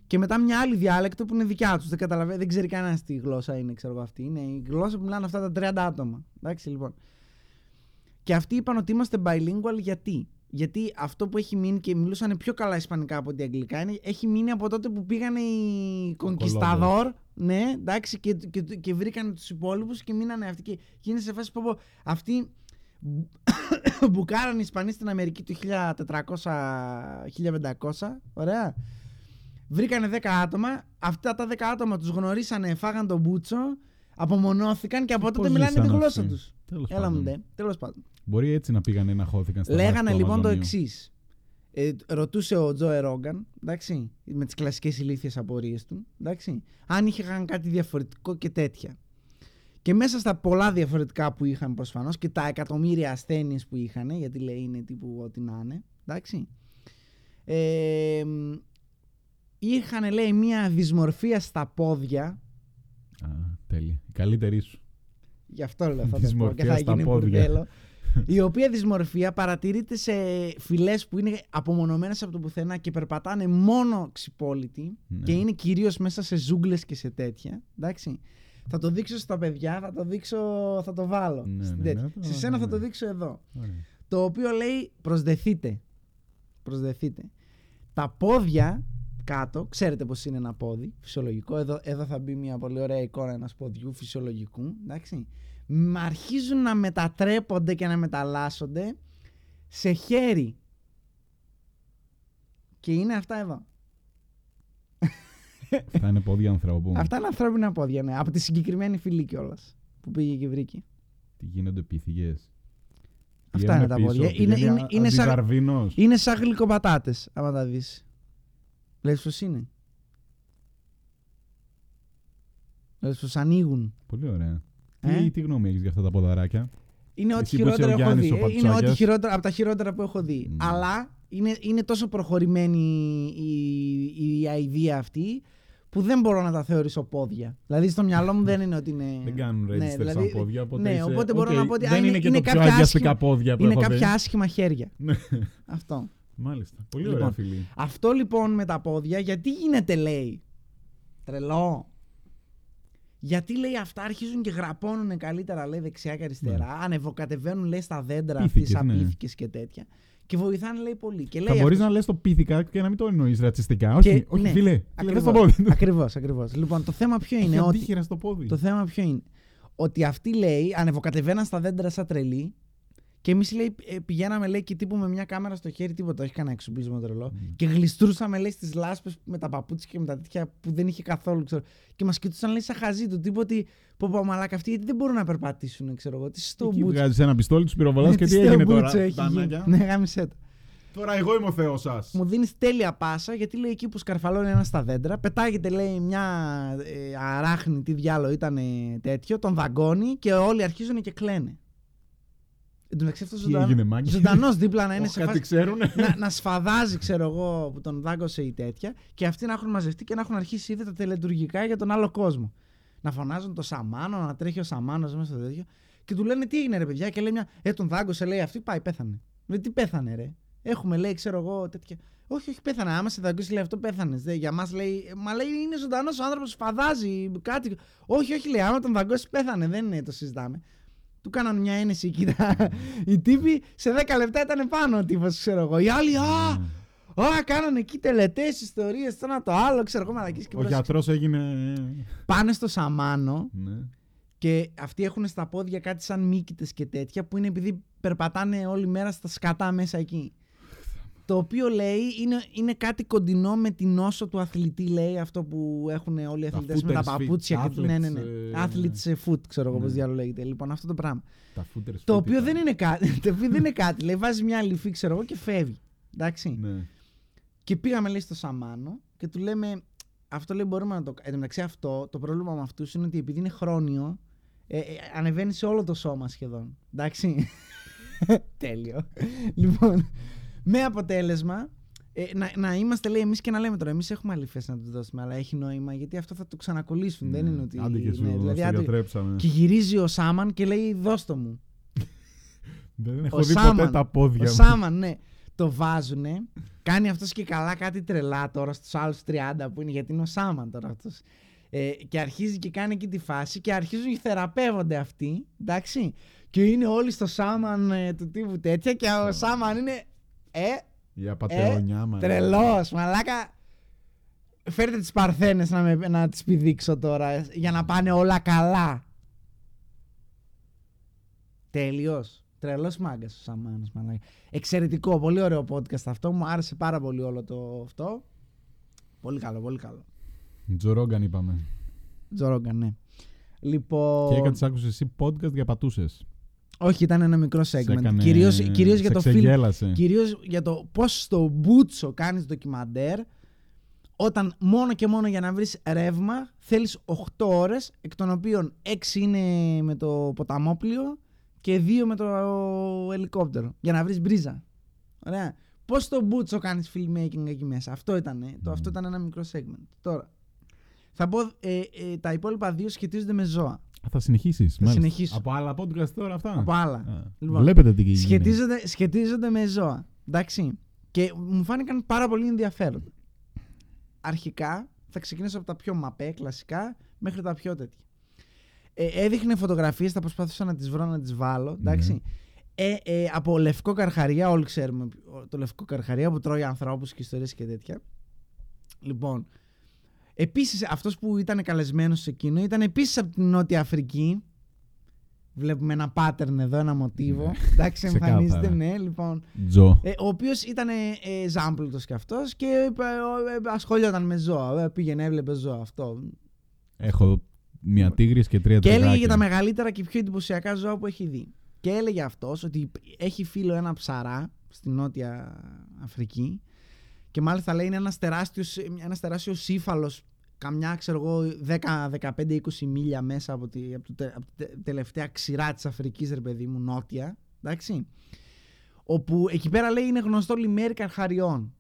και μετά μια άλλη διάλεκτο που είναι δικιά τους. Δεν ξέρει κανένας τι γλώσσα είναι, ξέρω εγώ αυτή. Είναι η γλώσσα που μιλάνε αυτά τα 30 άτομα. Εντάξει, λοιπόν. Και αυτοί είπαν ότι είμαστε bilingual γιατί. Γιατί αυτό που έχει μείνει, και μιλούσανε πιο καλά ισπανικά από ότι αγγλικά, έχει μείνει από τότε που πήγανε οι κονκισταδόρ. Ναι, εντάξει, και βρήκανε τους υπόλοιπους και μείνανε αυτοί. Και είναι σε φάση που αυτοί μπουκάραν οι Ισπανοί στην Αμερική του 1400-1500. Ωραία. Βρήκανε 10 άτομα. Αυτά τα 10 άτομα τους γνωρίσανε, φάγαν τον μπούτσο, απομονώθηκαν και από τότε μιλάνε τη γλώσσα τους. Τέλος πάντων. Μπορεί έτσι να πήγανε να χώθηκαν στα Αμαζόνιο. Λέγανε λοιπόν το εξής. Ρωτούσε ο Τζοε Ρόγκαν, εντάξει, με τις κλασικές ηλίθιες απορίες του, εντάξει, αν είχαν κάτι διαφορετικό και τέτοια. Και μέσα στα πολλά διαφορετικά που είχαν προσφανώς και τα εκατομμύρια ασθένειες που είχαν, γιατί, λέει, είναι τύπου ό,τι να είναι, εντάξει, είχαν, λέει, μία δυσμορφία στα πόδια. Α, τέλεια. Η καλύτερη σου. Γι' αυτό λέω, θα το πω και θα γίνει μπουρδέλο. Η οποία δυσμορφία παρατηρείται σε φυλές που είναι απομονωμένες από το πουθενά και περπατάνε μόνο ξυπόλυτοι, ναι, και είναι κυρίως μέσα σε ζούγκλες και σε τέτοια. Εντάξει. Θα το δείξω στα παιδιά, θα το βάλω. Ναι, σε σένα, ναι, θα το δείξω εδώ. Ναι. Το οποίο, λέει, προσδεθείτε. Τα πόδια κάτω, ξέρετε πως είναι ένα πόδι, φυσιολογικό. Εδώ θα μπει μια πολύ ωραία εικόνα ενός ποδιού φυσιολογικού. Εντάξει. Αρχίζουν να μετατρέπονται και να μεταλλάσσονται σε χέρι. Και είναι αυτά εδώ. Αυτά είναι πόδια ανθρώπου. Αυτά είναι ανθρώπινα πόδια, ναι. Από τη συγκεκριμένη φυλή κιόλας που πήγε και βρήκε. Τι γίνονται, πυθυγές. Αυτά είναι τα πόδια. Είναι σαν γλυκοπατάτες, άμα τα δεις. Λες πως είναι. Λες πως ανοίγουν. Πολύ ωραία. Τι γνώμη έχεις για αυτά τα ποδαράκια? Είναι ό,τι χειρότερο έχω δει. Είναι ό,τι χειρότερο, από τα χειρότερα που έχω δει. Mm. Αλλά είναι τόσο προχωρημένη η αηδία αυτή που δεν μπορώ να τα θεωρήσω πόδια. Δηλαδή στο μυαλό μου δεν είναι ότι είναι. Δεν κάνουν register, ναι, δηλαδή, σαν πόδια. Οπότε, ναι, οπότε μπορώ να πω ότι δεν είναι και το πιο αγιαστικά πόδια που έχω δει. Είναι κάποια άσχημα χέρια. Αυτό. Μάλιστα. Πολύ ωραία, φίλοι. Αυτό λοιπόν με τα πόδια, γιατί γίνεται, λέει. Τρελό. Γιατί, λέει, αυτά αρχίζουν και γραπώνουν καλύτερα, λέει, δεξιά και αριστερά. Ναι. Ανεβοκατεβαίνουν, λέει, στα δέντρα αυτής, σαν πίθηκες και τέτοια. Και βοηθάνε, λέει, πολύ. Και, λέει, θα μπορείς να λες το πίθηκα και να μην το εννοείς ρατσιστικά. Και, όχι, όχι, ναι, φίλε. Ακριβώς, ακριβώς. Λοιπόν, το θέμα ποιο είναι. Αντίχειρα στο πόδι. Το θέμα ποιο είναι. ότι αυτοί, λέει, ανεβοκατεβαίναν στα δέντρα σαν τρελή και εμείς, λέει, πηγαίναμε, λέει, και τύπου με μια κάμερα στο χέρι, τίποτα, όχι κανένα εξοπλισμό τρελό. Mm. Και γλιστρούσαμε, λέει, στις λάσπες με τα παπούτσια και με τα τέτοια που δεν είχε καθόλου, ξέρω. Και μας κοιτούσαν, λέει, σαν χαζί του τύπου ότι πω μαλάκα αυτοί, γιατί δεν μπορούν να περπατήσουν, ξέρω εγώ. Τι στο μπούτσο. Βγάζεις ένα πιστόλι, τους πυροβολάς και τι έγινε τώρα. Ναι, γάμισε το. Τώρα εγώ είμαι ο Θεός σας. Μου δίνεις τέλεια πάσα, γιατί, λέει, εκεί που σκαρφαλώνει ένα στα δέντρα, πετάγεται, λέει, μια αράχνη, τι διάλογο ήταν τέτοιο, τον δαγκώνει και όλοι αρχίζουν και κλαίνε. Εν τω μεταξύ αυτός ζωντανός δίπλα να είναι σε φάση. Να σφαδάζει, ξέρω εγώ, που τον δάγκωσε ή τέτοια, και αυτοί να έχουν μαζευτεί και να έχουν αρχίσει ήδη τα τελετουργικά για τον άλλο κόσμο. Να φωνάζουν το Σαμάνο, να τρέχει ο Σαμάνος μέσα στο τέτοιο. Και του λένε τι έγινε, ρε παιδιά, και λέει μια. Τον δάγκωσε, λέει, αυτή πάει, πέθανε. Λέει, τι πέθανε, ρε. Έχουμε, λέει, ξέρω εγώ, τέτοια. Όχι, όχι, πέθανε. Άμα σε δαγκώσει, λέει, αυτό πέθανε. Για μας, λέει, μα, λέει, είναι ζωντανός ο άνθρωπος, σφαδάζει κάτι. Όχι, όχι, λέει, άμα τον δαγκώσει, πέθανε. Δεν είναι, το συζητάμε. Του κάναν μια ένεση, κοίτα. Οι τύποι σε 10 λεπτά ήταν πάνω, τύπος, ξέρω εγώ. Οι άλλοι, κάνανε εκεί τελετές, ιστορίες, το ένα το άλλο, ξέρω εγώ, μαλακίες. Ο γιατρός έγινε. Πάνε στο Σαμάνο. Και αυτοί έχουν στα πόδια κάτι σαν μύκητες και τέτοια, που είναι επειδή περπατάνε όλη μέρα στα σκατά μέσα εκεί. Το οποίο, λέει, είναι κάτι κοντινό με την νόσο του αθλητή, λέει, αυτό που έχουν όλοι οι αθλητές με τα παπούτσια και την. Ναι. Athlete's foot, ξέρω εγώ πώς διάλογο λέγεται. Λοιπόν, αυτό το πράγμα. Το οποίο δεν είναι κάτι. Λέει, βάζει μια λυφή, ξέρω εγώ, και φεύγει. Εντάξει. Ναι. Και πήγαμε, λέει, στο Σαμάνο και του λέμε. Αυτό, λέει, μπορούμε να το. Εν τω μεταξύ, αυτό το πρόβλημα με αυτούς είναι ότι επειδή είναι χρόνιο, ανεβαίνει σε όλο το σώμα σχεδόν. Εντάξει. Τέλειο. Λοιπόν. Με αποτέλεσμα να είμαστε, λέει, εμείς και να λέμε τώρα. Εμείς έχουμε αλήφες να του δώσουμε, αλλά έχει νόημα, γιατί αυτό θα το ξανακολλήσουν. Δεν είναι ότι. Άντε και σου, δηλαδή, διατρέψαμε. Και γυρίζει ο Σάμαν και λέει, δώστο μου. Δεν έχω δει ποτέ τα πόδια μου. Ο Σάμαν, ναι. Το βάζουνε. Κάνει αυτός και καλά κάτι τρελά τώρα στους άλλους 30 που είναι, γιατί είναι ο Σάμαν τώρα αυτός. Και αρχίζει και κάνει εκεί τη φάση και αρχίζουν και θεραπεύονται αυτοί. Εντάξει. Και είναι όλοι στο Σάμαν του τύπου τέτοια και ο Σάμαν είναι. Για πατεωνιά, μαλάκα. Τρελός, μαλάκα. Φέρτε τις παρθένες να τις πηδήξω τώρα για να πάνε όλα καλά. Τέλειος. Τρελός μάγκας ο Σαμάνος, μαλάκα. Εξαιρετικό, πολύ ωραίο podcast αυτό. Μου άρεσε πάρα πολύ όλο το αυτό. Πολύ καλό, πολύ καλό. Τζο Ρόγκαν είπαμε. Τζο Ρόγκαν, ναι. Λοιπόν. Και κάτι άκουσες εσύ podcast για πατούσες. Όχι, ήταν ένα μικρό segment. Κυρίως για το film. Κυρίως για το πώς στο μπούτσο κάνεις ντοκιμαντέρ, όταν μόνο και μόνο για να βρεις ρεύμα θέλεις 8 ώρες, εκ των οποίων 6 είναι με το ποταμόπλιο και 2 με το ελικόπτερο, για να βρεις μπρίζα. Ωραία. Πώς στο μπούτσο κάνεις filmmaking εκεί μέσα. Αυτό ήταν ένα μικρό segment. Τώρα, θα πω τα υπόλοιπα δύο σχετίζονται με ζώα. Θα συνεχίσεις. Από άλλα podcast τώρα αυτά. Από άλλα. Λοιπόν, βλέπετε τι γίνεται. Σχετίζονται με ζώα. Εντάξει. Και μου φάνηκαν πάρα πολύ ενδιαφέροντα. Αρχικά θα ξεκινήσω από τα πιο μαπέ, κλασικά, μέχρι τα πιο τέτοια. Έδειχνε φωτογραφίες, θα προσπαθούσα να τις βρω, να τις βάλω. Εντάξει. Από λευκό καρχαρία, όλοι ξέρουμε το λευκό καρχαρία που τρώει ανθρώπους και ιστορίες και τέτοια. Λοιπόν. Επίσης, αυτός που ήταν καλεσμένος εκείνο ήταν επίσης από την Νότια Αφρική. Βλέπουμε ένα pattern εδώ, ένα μοτίβο. Εντάξει, εμφανίζεται, ναι, λοιπόν. Τζο. Ο οποίος ήταν ζάμπλουτος κι αυτός και ασχολιόταν με ζώα. Πήγαινε, έβλεπε ζώα. Αυτό. Έχω μία τίγρης και 3 τεγράκια. Και έλεγε για τα μεγαλύτερα και πιο εντυπωσιακά ζώα που έχει δει. Και έλεγε αυτός ότι έχει φίλο ένα ψαρά στην Νότια Αφρική. Και μάλιστα, λέει, είναι ένας τεράστιος ύφαλος, καμιά, ξέρω εγώ, 10-15-20 μίλια μέσα από τη τελευταία ξηρά της Αφρικής, ρε παιδί μου, νότια, εντάξει. Όπου εκεί πέρα, λέει, είναι γνωστό λιμέρι καρχαριών.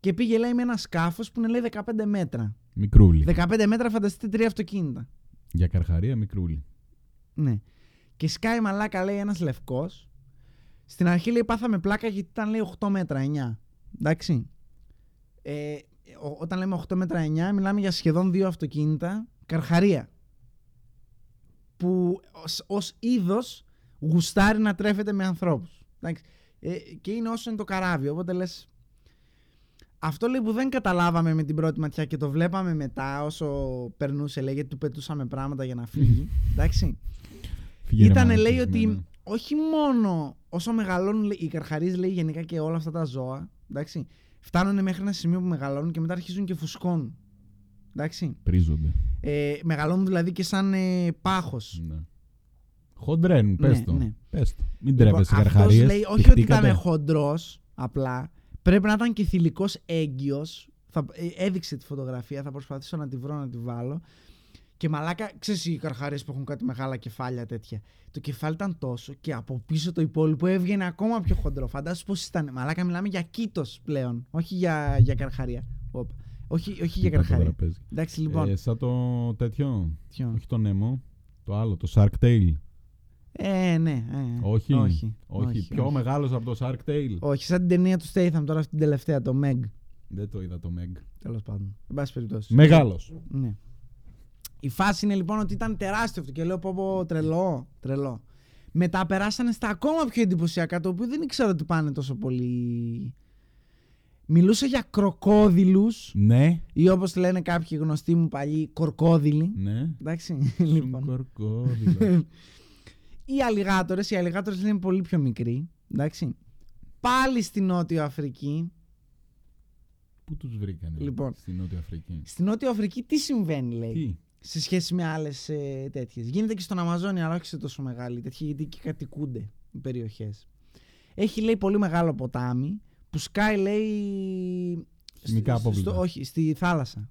Και πήγε, λέει, με ένα σκάφος που είναι, λέει, 15 μέτρα. Μικρούλι. 15 μέτρα, φανταστείτε, 3 αυτοκίνητα. Για καρχαρία, μικρούλι. Ναι. Και σκάει, μαλάκα, λέει, ένας λευκός. Στην αρχή, λέει, πάθαμε πλάκα γιατί ήταν, λέει, 8 μέτρα, 9. Εντάξει, όταν λέμε 8 μέτρα 9 μιλάμε για σχεδόν 2 αυτοκίνητα καρχαρία που ως είδος γουστάρει να τρέφεται με ανθρώπους. Εντάξει. Και είναι όσο είναι το καράβι, οπότε λες Αυτό λέει που δεν καταλάβαμε με την πρώτη ματιά και το βλέπαμε μετά όσο περνούσε, λέει, γιατί του πετούσαμε πράγματα για να φύγει. Εντάξει. Ήτανε, λέει, ότι όχι μόνο όσο μεγαλώνουν οι καρχαρίες, λέει, γενικά και όλα αυτά τα ζώα, εντάξει, φτάνουν μέχρι ένα σημείο που μεγαλώνουν και μετά αρχίζουν και φουσκώνουν. Εντάξει. Πρίζονται. Μεγαλώνουν δηλαδή και σαν πάχος. Ναι. Χοντρένουν, πες το. Ναι. Πες το. Μην τρέπεσαι, καρχαρίες. Αυτός λέει όχι ότι ήταν χοντρός απλά. Πρέπει να ήταν και θηλυκός έγκυος. Έδειξε τη φωτογραφία, θα προσπαθήσω να τη βρω, να τη βάλω. Και μαλάκα, ξέρεις οι καρχαρίες που έχουν κάτι μεγάλα κεφάλια τέτοια. Το κεφάλι ήταν τόσο και από πίσω το υπόλοιπο έβγαινε ακόμα πιο χοντρό. Φαντάσου πώς ήταν. Μαλάκα, μιλάμε για κήτος πλέον, όχι για καρχαρία. Όχι για καρχαρία. Εντάξει, λοιπόν. Σαν το τέτοιο. Ποιο? Όχι το Νέμο. Το άλλο, το Shark Tale. Ναι. Όχι. Πιο μεγάλος από το Shark Tale. Όχι, σαν την ταινία του Statham τώρα αυτή την τελευταία, το Meg. Δεν το είδα το Meg. Τέλος πάντων. Εν πάση περιπτώσει. Μεγάλος. Ναι. Η φάση είναι λοιπόν ότι ήταν τεράστιο αυτό και λέω πω τρελό. Μετά περάσανε στα ακόμα πιο εντυπωσιακά, το οποίο δεν ήξερα ότι πάνε τόσο πολύ. Μιλούσε για κροκόδιλους. Ναι. Ή όπως λένε κάποιοι γνωστοί μου παλιοί, κορκόδιλοι. Ναι. Εντάξει, λοιπόν. Κορκόδιλοι. Οι αλιγάτορες είναι πολύ πιο μικροί. Εντάξει. Πάλι στη Νότια Αφρική. Πού τους βρήκανε, λοιπόν, στη Νότια Αφρική. Στη Νότια Αφρική τι συμβαίνει, λέει. Τι? Σε σχέση με άλλες τέτοιες. Γίνεται και στον Αμαζόνιο, αλλά όχι σε τόσο μεγάλη τέτοια, γιατί εκεί κατοικούνται οι περιοχές. Έχει, λέει, πολύ μεγάλο ποτάμι που σκάει, λέει, στη θάλασσα.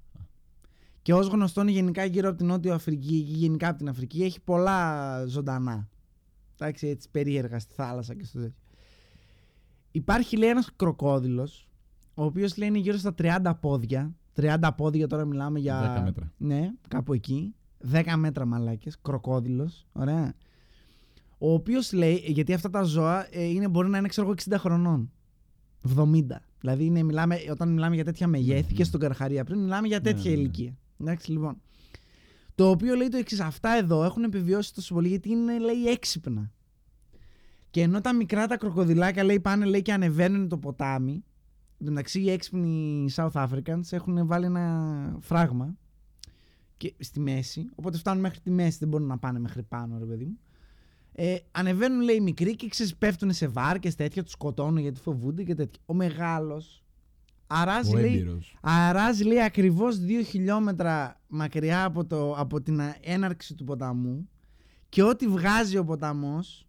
Και ως γνωστόν γενικά γύρω από την Νότια Αφρική, γενικά από την Αφρική, έχει πολλά ζωντανά. Εντάξει, έτσι περίεργα στη θάλασσα και στο τέτοιο. Υπάρχει, λέει, ένας κροκόδιλος, ο οποίος, λέει, είναι γύρω στα 30 πόδια. 30 πόδια τώρα μιλάμε για... 10 μέτρα. Ναι, κάπου εκεί. 10 μέτρα, μαλάκες, κροκόδιλος. Ωραία. Ο οποίος, λέει, γιατί αυτά τα ζώα μπορεί να είναι, ξέρω, 60 χρονών. 70. Δηλαδή, όταν μιλάμε για τέτοια μεγέθη και στον Καρχαρία πριν, μιλάμε για τέτοια ηλικία. Εντάξει, λοιπόν. Το οποίο λέει το εξής. Αυτά εδώ έχουν επιβιώσει τόσο πολύ γιατί είναι, λέει, έξυπνα. Και ενώ τα μικρά τα κροκοδιλάκια, λέει, πάνε, λέει, και ανεβαίνουν το ποτάμι. Εν τω μεταξύ, οι έξυπνοι South Africans έχουν βάλει ένα φράγμα και στη μέση. Οπότε φτάνουν μέχρι τη μέση, δεν μπορούν να πάνε μέχρι πάνω, ρε παιδί μου. Ανεβαίνουν, λέει, οι μικροί και ξεσπέφτουν σε βάρκες τέτοια, τους σκοτώνουν γιατί φοβούνται και τέτοια. Ο μεγάλος αράζει, λέει, ακριβώς 2 χιλιόμετρα μακριά από την έναρξη του ποταμού και ό,τι βγάζει ο ποταμός,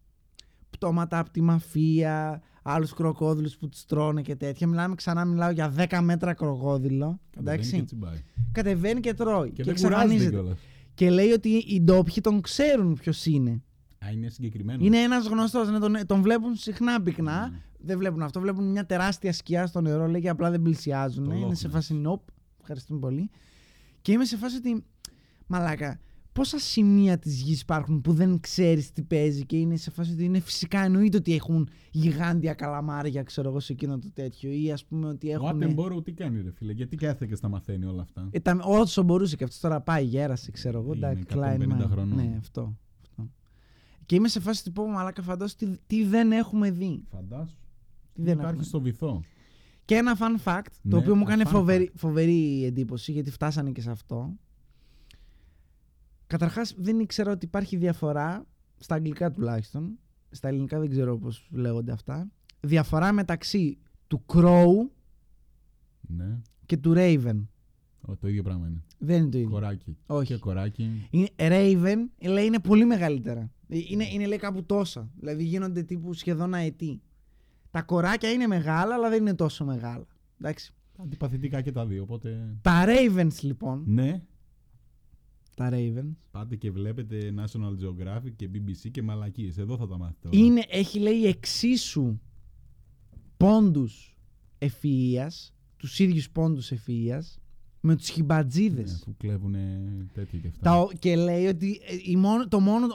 πτώματα από τη μαφία, άλλους κροκόδιλους που τους τρώνε και τέτοια. Μιλάω για 10 μέτρα κροκόδιλο. Κατεβαίνει και τρώει και εξαφανίζεται. Και λέει ότι οι ντόπιοι τον ξέρουν ποιος είναι. Είναι ένας γνωστός, τον βλέπουν συχνά πυκνά. Δεν βλέπουν αυτό, βλέπουν μια τεράστια σκιά στο νερό, λέει, και απλά δεν πλησιάζουν. Είναι σε φάση νοπ, ευχαριστούμε πολύ. Και είμαι σε φάση ότι, μαλάκα, πόσα σημεία της γης υπάρχουν που δεν ξέρεις τι παίζει και είναι σε φάση ότι είναι φυσικά, εννοείται ότι έχουν γιγάντια καλαμάρια, ξέρω εγώ, σε εκείνο το τέτοιο. Ή ας πούμε ότι έχουν. Ο Άτεμπορο τι κάνει, ρε φίλε, γιατί κάθεται και στα μαθαίνει όλα αυτά. Όσο μπορούσε και αυτό τώρα πάει, γέρασε, ξέρω εγώ. Είναι 150 χρονών. Ναι, αυτό. Και είμαι σε φάση τυπώ, μαλάκα, φαντάσου τι δεν έχουμε δει. Φαντάσου. Υπάρχει στο βυθό. Και ένα fun fact, το οποίο μου έκανε φοβερή εντύπωση, γιατί φτάσανε και σε αυτό. Καταρχάς, δεν ήξερα ότι υπάρχει διαφορά, στα αγγλικά τουλάχιστον, στα ελληνικά δεν ξέρω πώς λέγονται αυτά, διαφορά μεταξύ του crow και του raven. Το ίδιο πράγμα είναι. Δεν είναι το ίδιο. Κοράκι. Όχι. Και κοράκι. Raven, λέει, είναι πολύ μεγαλύτερα. Είναι, λέει, κάπου τόσα. Δηλαδή γίνονται τύπου σχεδόν αετή. Τα κοράκια είναι μεγάλα, αλλά δεν είναι τόσο μεγάλα. Εντάξει. Αντιπαθητικά και τα δύο, οπότε... Τα Ravens, λοιπόν. Ναι. Τα Ravens. Πάτε και βλέπετε National Geographic και BBC και μαλακίες. Εδώ θα τα μάθετε όλα. Έχει, λέει, εξίσου πόντους ευφυΐας, τους ίδιους πόντους ευφυΐας, με τους χιμπατζίδες. Ναι, που κλέβουν τέτοια και αυτά. Και λέει ότι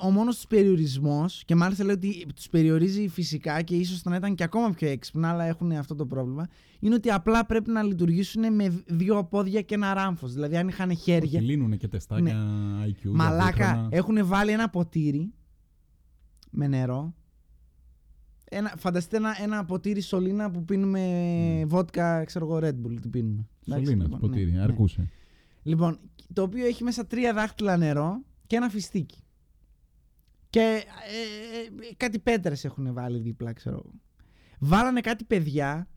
ο μόνος τους περιορισμός, και μάλιστα λέει ότι τους περιορίζει φυσικά και ίσως να ήταν και ακόμα πιο έξυπνα, αλλά έχουν αυτό το πρόβλημα, είναι ότι απλά πρέπει να λειτουργήσουν με 2 πόδια και ένα ράμφος. Δηλαδή, αν είχαν χέρια. Λύνουνε και τεστάκια IQ. Μαλάκα, έχουν βάλει ένα ποτήρι με νερό. Φανταστείτε ένα ποτήρι σωλήνα που πίνουμε βότκα, ξέρω εγώ, Red Bull. Τι πίνουμε. Σωλήνα, λοιπόν, ποτήρι, ναι, αρκούσε. Ναι. Λοιπόν, το οποίο έχει μέσα 3 δάχτυλα νερό και ένα φιστίκι. Και κάτι πέτρες έχουν βάλει δίπλα, ξέρω εγώ. Βάλανε κάτι παιδιά,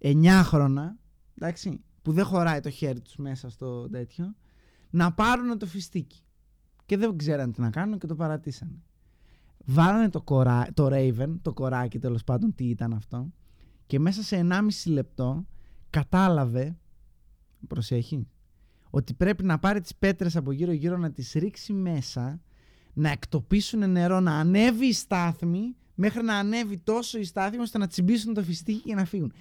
9χρονα, εντάξει, που δεν χωράει το χέρι τους μέσα στο τέτοιο, να πάρουν το φιστίκι. Και δεν ξέραν τι να κάνουν και το παρατήσανε. Βάλανε το Raven, το κοράκι τέλος πάντων, τι ήταν αυτό, και μέσα σε 1,5 λεπτό κατάλαβε, προσέχει, ότι πρέπει να πάρει τις πέτρες από γύρω-γύρω, να τις ρίξει μέσα, να εκτοπίσουν νερό, να ανέβει η στάθμη, μέχρι να ανέβει τόσο η στάθμη ώστε να τσιμπήσουν το φιστίκι και να φύγουν.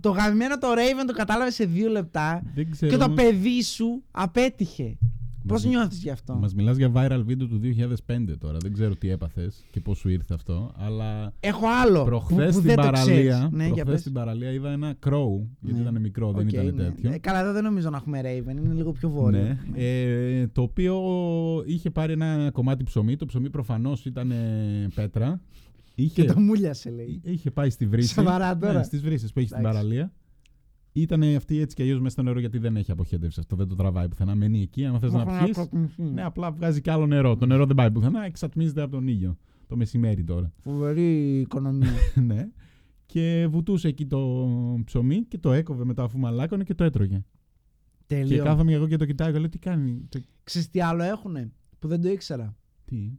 Το γαμμένο το Raven το κατάλαβε σε 2 λεπτά και το παιδί σου απέτυχε. Πώς νιώθεις γι' αυτό? Μας μιλάς για viral video του 2005 τώρα. Δεν ξέρω τι έπαθες και πώς σου ήρθε αυτό. Αλλά έχω άλλο προχθές στην παραλία, είδα ένα crow. Γιατί ήταν μικρό, δεν ήταν τέτοιο. Καλά, εδώ δεν νομίζω να έχουμε Raven. Είναι λίγο πιο βόρειο. Ναι. Το οποίο είχε πάρει ένα κομμάτι ψωμί. Το ψωμί προφανώς ήταν πέτρα. Και το μούλιασε, λέει. Είχε πάει στη βρύση. Σοβαρά τώρα. Ναι, στις βρύσεις που έχει στην παραλία. Ήταν αυτή έτσι κι αλλιώς μέσα στο νερό, γιατί δεν έχει αποχέτευση αυτό, δεν το τραβάει πουθενά. Μένει εκεί, αν θες να πιεις. Ναι, απλά βγάζει κι άλλο νερό. Το νερό δεν πάει πουθενά, εξατμίζεται από τον ήλιο. Το μεσημέρι τώρα. Φοβερή οικονομία. Ναι. Και βουτούσε εκεί το ψωμί και το έκοβε μετά, αφού μαλάκωνε, και το έτρωγε. Τέλειο. Και κάθομαι εγώ και το κοιτάω και λέω τι κάνει. Ξέρεις τι άλλο έχουνε που δεν το ήξερα? Τι?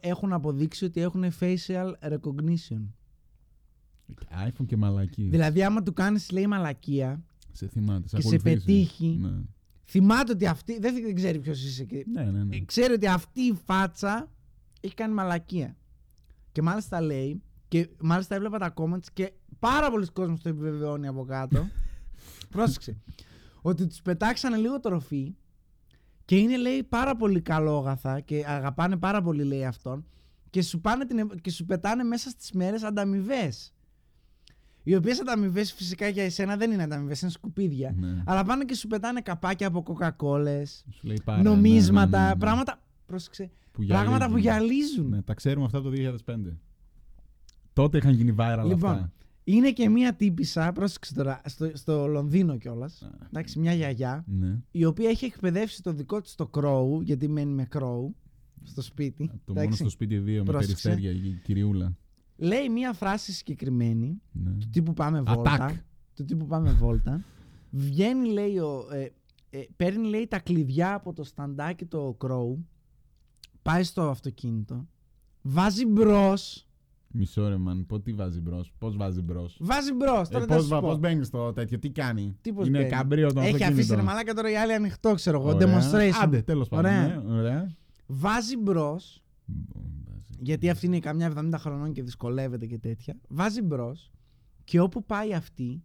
Έχουν αποδείξει ότι έχουν facial recognition. iPhone και μαλακίες. Δηλαδή, άμα του κάνεις, λέει, μαλακία σε θυμάται, και σε πετύχει, ναι, θυμάται ότι αυτή. Δεν ξέρει ποιος είσαι. Ναι. Ξέρει ότι αυτή η φάτσα έχει κάνει μαλακία. Και μάλιστα λέει, και μάλιστα έβλεπα τα comments και πάρα πολλοί κόσμος το επιβεβαιώνει από κάτω. Πρόσεξε. Ότι τους πετάξανε λίγο τροφή και είναι, λέει, πάρα πολύ καλόγαθα και αγαπάνε πάρα πολύ, λέει, αυτόν. Και και σου πετάνε μέσα στις μέρες ανταμοιβές. Οι οποίες ανταμοιβές φυσικά για εσένα δεν είναι ανταμοιβές, είναι σκουπίδια. Ναι. Αλλά πάνε και σου πετάνε καπάκια από κοκακόλες, νομίσματα, ναι. Πράγματα, πρόσεξε, πράγματα που γυαλίζουν. Ναι, τα ξέρουμε αυτά από το 2005. Τότε είχαν γίνει viral, λοιπόν, αυτά. Είναι και μία τύπισσα, πρόσεξε τώρα, στο Λονδίνο κιόλας, εντάξει, μια γιαγιά, ναι, η οποία έχει εκπαιδεύσει το δικό της το κρόου, γιατί μένει με κρόου. Στο σπίτι. Το μόνο στο σπίτι 2 με περιστέρια, η κυριούλα. Λέει μία φράση συγκεκριμένη, ναι, του τύπου πάμε βόλτα. Βγαίνει, λέει, παίρνει, λέει, τα κλειδιά από το σταντάκι το κρόου, πάει στο αυτοκίνητο, βάζει μπρος. Μισό ρε μαν, τι βάζει μπρος, πώς βάζει μπρος? Βάζει μπρος, τώρα δεν σου πω. Πώς μπαίνει στο τέτοιο, τι κάνει? Είναι καμπρίο το αυτοκίνητο. Έχει αφήσει ρε μαλάκα τώρα η άλλη ανοιχτό, ξέρω εγώ, demonstration. Άντε, τέλος πάντων. Ωραία. Βάζει μπρος, γιατί αυτή είναι καμιά 70 χρονών και δυσκολεύεται και τέτοια. Βάζει μπρος και όπου πάει αυτή,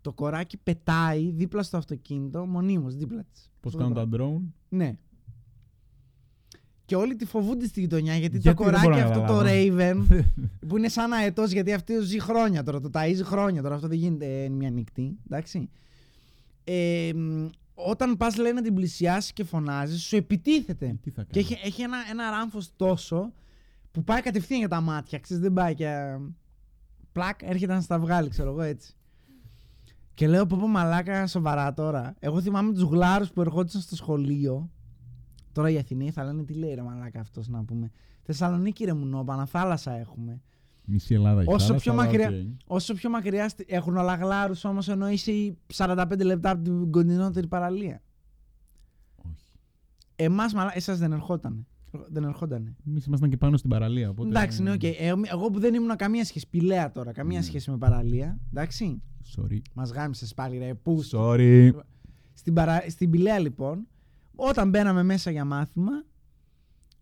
το κοράκι πετάει δίπλα στο αυτοκίνητο, μονίμως δίπλα της. Πώς κάνουν τα drone. Ναι. Και όλοι τη φοβούνται στη γειτονιά, γιατί το κοράκι αυτό, το Raven, που είναι σαν αετός, γιατί αυτό ζει χρόνια τώρα, το ταΐζει χρόνια τώρα, αυτό δεν γίνεται εν μια νυχτή, εντάξει. Όταν πας, λέει, να την πλησιάσει και φωνάζει, σου επιτίθεται. Και έχει ένα ράμφος τόσο που πάει κατευθείαν για τα μάτια. Ξέρεις, δεν πάει και. Πλακ, έρχεται να στα βγάλει, ξέρω εγώ, έτσι. Και λέω, πω μαλάκα, σοβαρά τώρα. Εγώ θυμάμαι τους γλάρους που ερχόντουσαν στο σχολείο. Τώρα οι Αθηναίοι θα λένε, τι λέει ρε μαλάκα αυτός, να πούμε. Θεσσαλονίκη ρε μουνό, παναθάλασσα έχουμε. Μισή Ελλάδα έχει θάλασσα. Όσο πιο μακριά έχουν όλα γλάρους όμως, ενώ είσαι 45 λεπτά από την κοντινότερη παραλία. Όχι. Εσάς δεν ερχότανε. Εμείς ήμασταν και πάνω στην παραλία. Οπότε... Εντάξει, ναι, okay. Εγώ που δεν ήμουν καμία σχέση, πηλαία τώρα, καμία σχέση με παραλία. Εντάξει. Sorry. Μας γάμισες πάλι, ρε. Πού. Sorry. Στην πηλαία, λοιπόν, όταν μπαίναμε μέσα για μάθημα,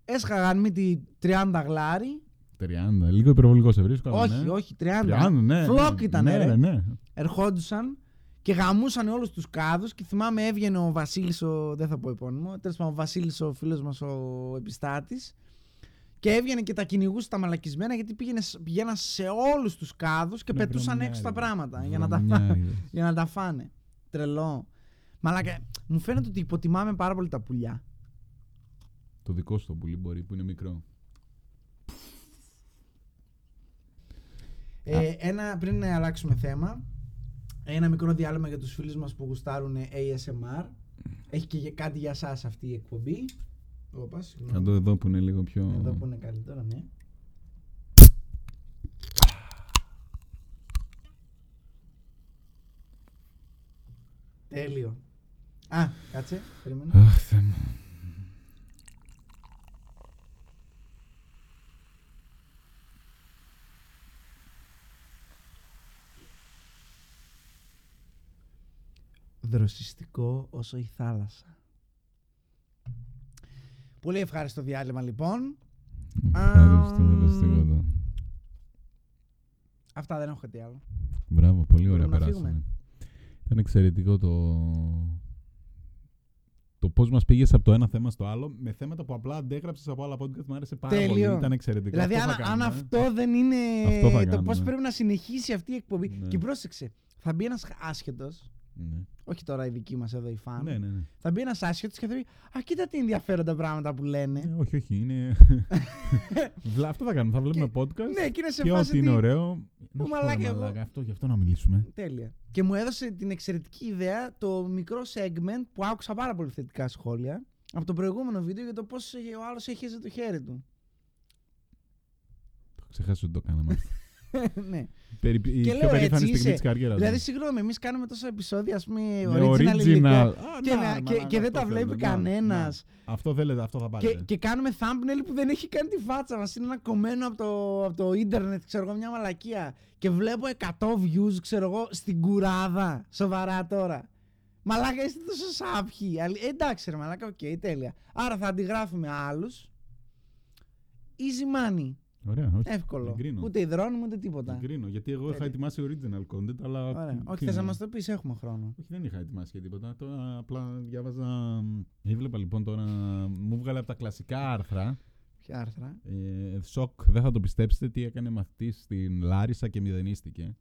έσχαγαν μύτη 30 γλάρι. 30, λίγο υπερβολικό σε βρίσκω. Όχι, ναι. Όχι, 30. Ναι, φλόκ ήταν, ναι. Ερχόντουσαν και γαμούσαν όλους τους κάδους. Και θυμάμαι έβγαινε ο Βασίλης, δεν θα πω επώνυμο, τέλος πάντων ο Βασίλης, ο φίλος μας, ο επιστάτης. Και έβγαινε και τα κυνηγούσε τα μαλακισμένα, γιατί πηγαίναν σε όλους τους κάδους και ναι, πετούσαν έξω τα πράγματα για να τα φάνε. Τρελό. Μαλάκα, μου φαίνεται ότι υποτιμάμε πάρα πολύ τα πουλιά. Το δικό σου το πουλί μπορεί που είναι μικρό. Πριν να αλλάξουμε θέμα, ένα μικρό διάλειμμα για τους φίλους μας που γουστάρουν ASMR. Έχει και κάτι για σας αυτή η εκπομπή. Εδώ που είναι λίγο πιο... Εδώ που είναι καλύτερα, ναι. Τέλειο. Α, κάτσε, περίμενε. Αχ, Θεέ μου. Δροσιστικό όσο η θάλασσα. Πολύ ευχάριστο διάλειμμα, λοιπόν. Ευχάριστο, δροσιστικό εδώ. Αυτά, δεν έχω κάτι άλλο. Μπράβο, πολύ ωραία περάσαμε. Ήταν εξαιρετικό το πώς μας πήγες από το ένα θέμα στο άλλο, με θέματα που απλά αντέγραψες από άλλα podcast, μου άρεσε πάρα πολύ, ήταν εξαιρετικό. Δηλαδή αυτό δεν είναι το πώς πρέπει να συνεχίσει αυτή η εκπομπή. Ναι. Και πρόσεξε, θα μπει ένας άσχετος, ναι. Όχι τώρα η δική μας εδώ η φαν, ναι. Θα μπει ένας άσχετος και θα πει «Α, κοίτα τι ενδιαφέροντα πράγματα που λένε». Όχι, είναι... Αυτό θα κάνουμε, θα βλέπουμε και... podcast ναι, και ό,τι είναι ωραίο. Που μαλάκα, γι' αυτό να μιλήσουμε. Τέλεια. Και μου έδωσε την εξαιρετική ιδέα το μικρό segment που άκουσα πάρα πολύ θετικά σχόλια από το προηγούμενο βίντεο για το πώς ο άλλος έχεζε το χέρι του. Το ξεχάσω ότι το κάναμε. Ναι. Η και πιο περήφανη στιγμή της καριέρας. Δηλαδή, συγγνώμη, εμείς κάνουμε τόσα επεισόδια, ας πούμε, original. Και δεν τα βλέπει κανένας. Αυτό θέλετε, αυτό θα πάρετε. Και κάνουμε thumbnail που δεν έχει καν τη φάτσα μας. Είναι ένα κομμένο από το ίντερνετ, ξέρω εγώ, μια μαλακία. Και βλέπω 100 views, ξέρω εγώ, στην κουράδα. Σοβαρά τώρα. Μαλάκα, είστε τόσο σάπιοι. Εντάξει, ρε μαλάκα, οκ, τέλεια. Άρα θα αντιγράφουμε άλλους. Easy money. Ωραία, όχι. Εύκολο. Εγκρίνω. Ούτε υδρώνουμε ούτε τίποτα. Εγκρίνω, γιατί εγώ είχα ετοιμάσει original content, αλλά. Ωραία. Όχι, θες να μας το πεις, έχουμε χρόνο. Όχι, δεν είχα ετοιμάσει και τίποτα. Τώρα απλά διάβαζα. Έβλεπα λοιπόν τώρα. Μου βγάλε από τα κλασικά άρθρα. Ποια άρθρα? Σοκ, δεν θα το πιστέψετε τι έκανε μαθητής στην Λάρισα και μηδενίστηκε.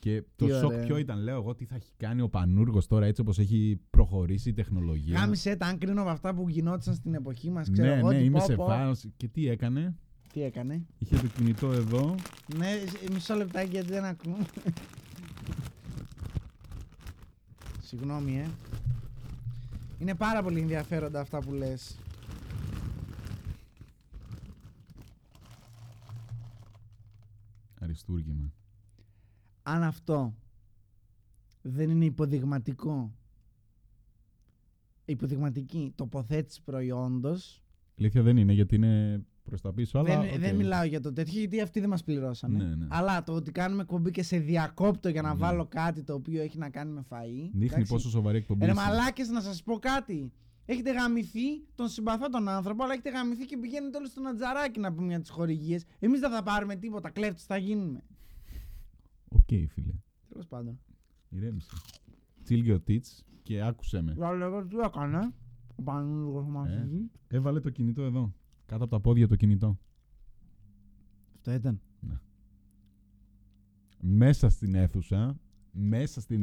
Και το σοκ ποιο ήταν, λέω εγώ, τι θα έχει κάνει ο Πανούργος τώρα έτσι όπως έχει προχωρήσει η τεχνολογία. Κάμισε τα, αν κρίνω από αυτά που γινόντουσαν στην εποχή μας, ξέρω εγώ. Ναι, είμαι σε φάρος. Και τι έκανε. Τι έκανε. Είχε το κινητό εδώ. Ναι, μισό λεπτάκι γιατί δεν ακούω. Συγγνώμη, Είναι πάρα πολύ ενδιαφέροντα αυτά που λες. Αριστούργημα. Αν αυτό δεν είναι υποδειγματική τοποθέτηση προϊόντος. Αλήθεια δεν είναι γιατί είναι... προς τα πίσω, αλλά δεν μιλάω για το τέτοιο, γιατί αυτοί δεν μας πληρώσανε. Ναι. Αλλά το ότι κάνουμε εκπομπή και σε διακόπτω για να βάλω κάτι το οποίο έχει να κάνει με φαΐ. Δείχνει πόσο σοβαρή εκπομπή. Ρε μαλάκες, να σας πω κάτι. Έχετε γαμηθεί, τον συμπαθώ τον άνθρωπο, αλλά έχετε γαμηθεί και πηγαίνετε όλοι στον ατζαράκι να πούμε μια τις χορηγίες. Εμείς δεν θα πάρουμε τίποτα. Κλέφτες θα γίνουμε. Οκ, φίλε. Τέλος πάντων. Ηρέμησε. Τσίλγιο τίτς και άκουσε με. Λέω, τι έκανε. Έβαλε το κινητό εδώ. Κάτω από τα πόδια το κινητό. Αυτό ήταν. Ναι. Μέσα στην αίθουσα,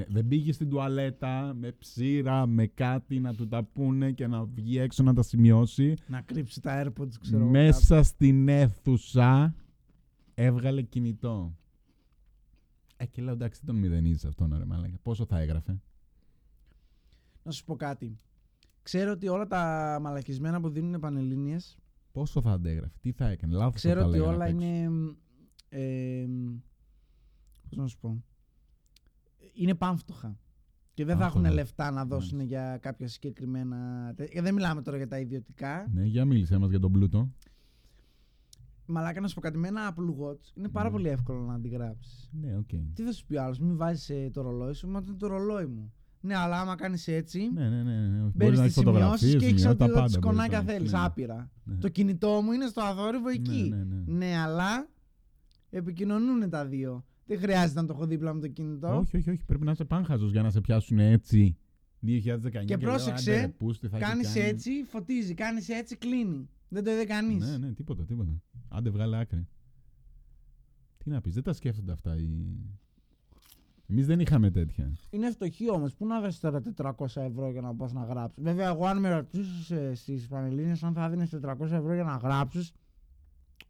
δεν πήγε στην τουαλέτα με ψήρα, με κάτι να του τα πούνε και να βγει έξω να τα σημειώσει. Να κρύψει τα AirPods, ξέρω. Μέσα στην αίθουσα έβγαλε κινητό. Και λέω εντάξει, τον μηδενίζεις αυτόν, ρε μάλακα. Πόσο θα έγραφε. Να σου πω κάτι. Ξέρω ότι όλα τα μαλακισμένα που δίνουν πανελλήνιες. Πόσο θα αντέγραφε, τι θα έκανε, λάθος. Ξέρω ότι όλα είναι. Πώς να σου πω. Είναι πανφτωχά. Και δεν θα έχουν λεφτά να δώσουν για κάποια συγκεκριμένα. Δεν μιλάμε τώρα για τα ιδιωτικά. Ναι, για μίλησέ μας για τον πλούτο. Μαλάκα, να σου πω κάτι. Με ένα Apple Watch είναι πάρα πολύ εύκολο να αντιγράψεις. Ναι, οκ. Τι θα σου πει άλλο, μην βάζεις το ρολόι σου, μα το ρολόι μου. Ναι, αλλά άμα κάνεις έτσι, μπαίνεις στις σημειώσεις και έχεις ό,τι σκονάκια θέλεις, άπειρα. Ναι. Το κινητό μου είναι στο αθόρυβο εκεί. Ναι, αλλά επικοινωνούν τα δύο. Δεν χρειάζεται να το έχω δίπλα με το κινητό. Όχι, πρέπει να είσαι πάνχαζος για να σε πιάσουν έτσι 2019. Και πρόσεξε, κάνεις έτσι, φωτίζει, κάνεις έτσι, κλείνει. Δεν το είδε κανείς. Ναι, τίποτα. Άντε βγάλε άκρη. Τι να πεις, δεν τα σκέφτονται αυτά οι... Εμείς δεν είχαμε τέτοια. Είναι φτωχή όμως. Πού να βρεις τώρα 400€ για να πας να γράψεις. Βέβαια, εγώ αν με ρωτήσεις στις πανελλήνιες αν θα δίνεις 400€ για να γράψεις,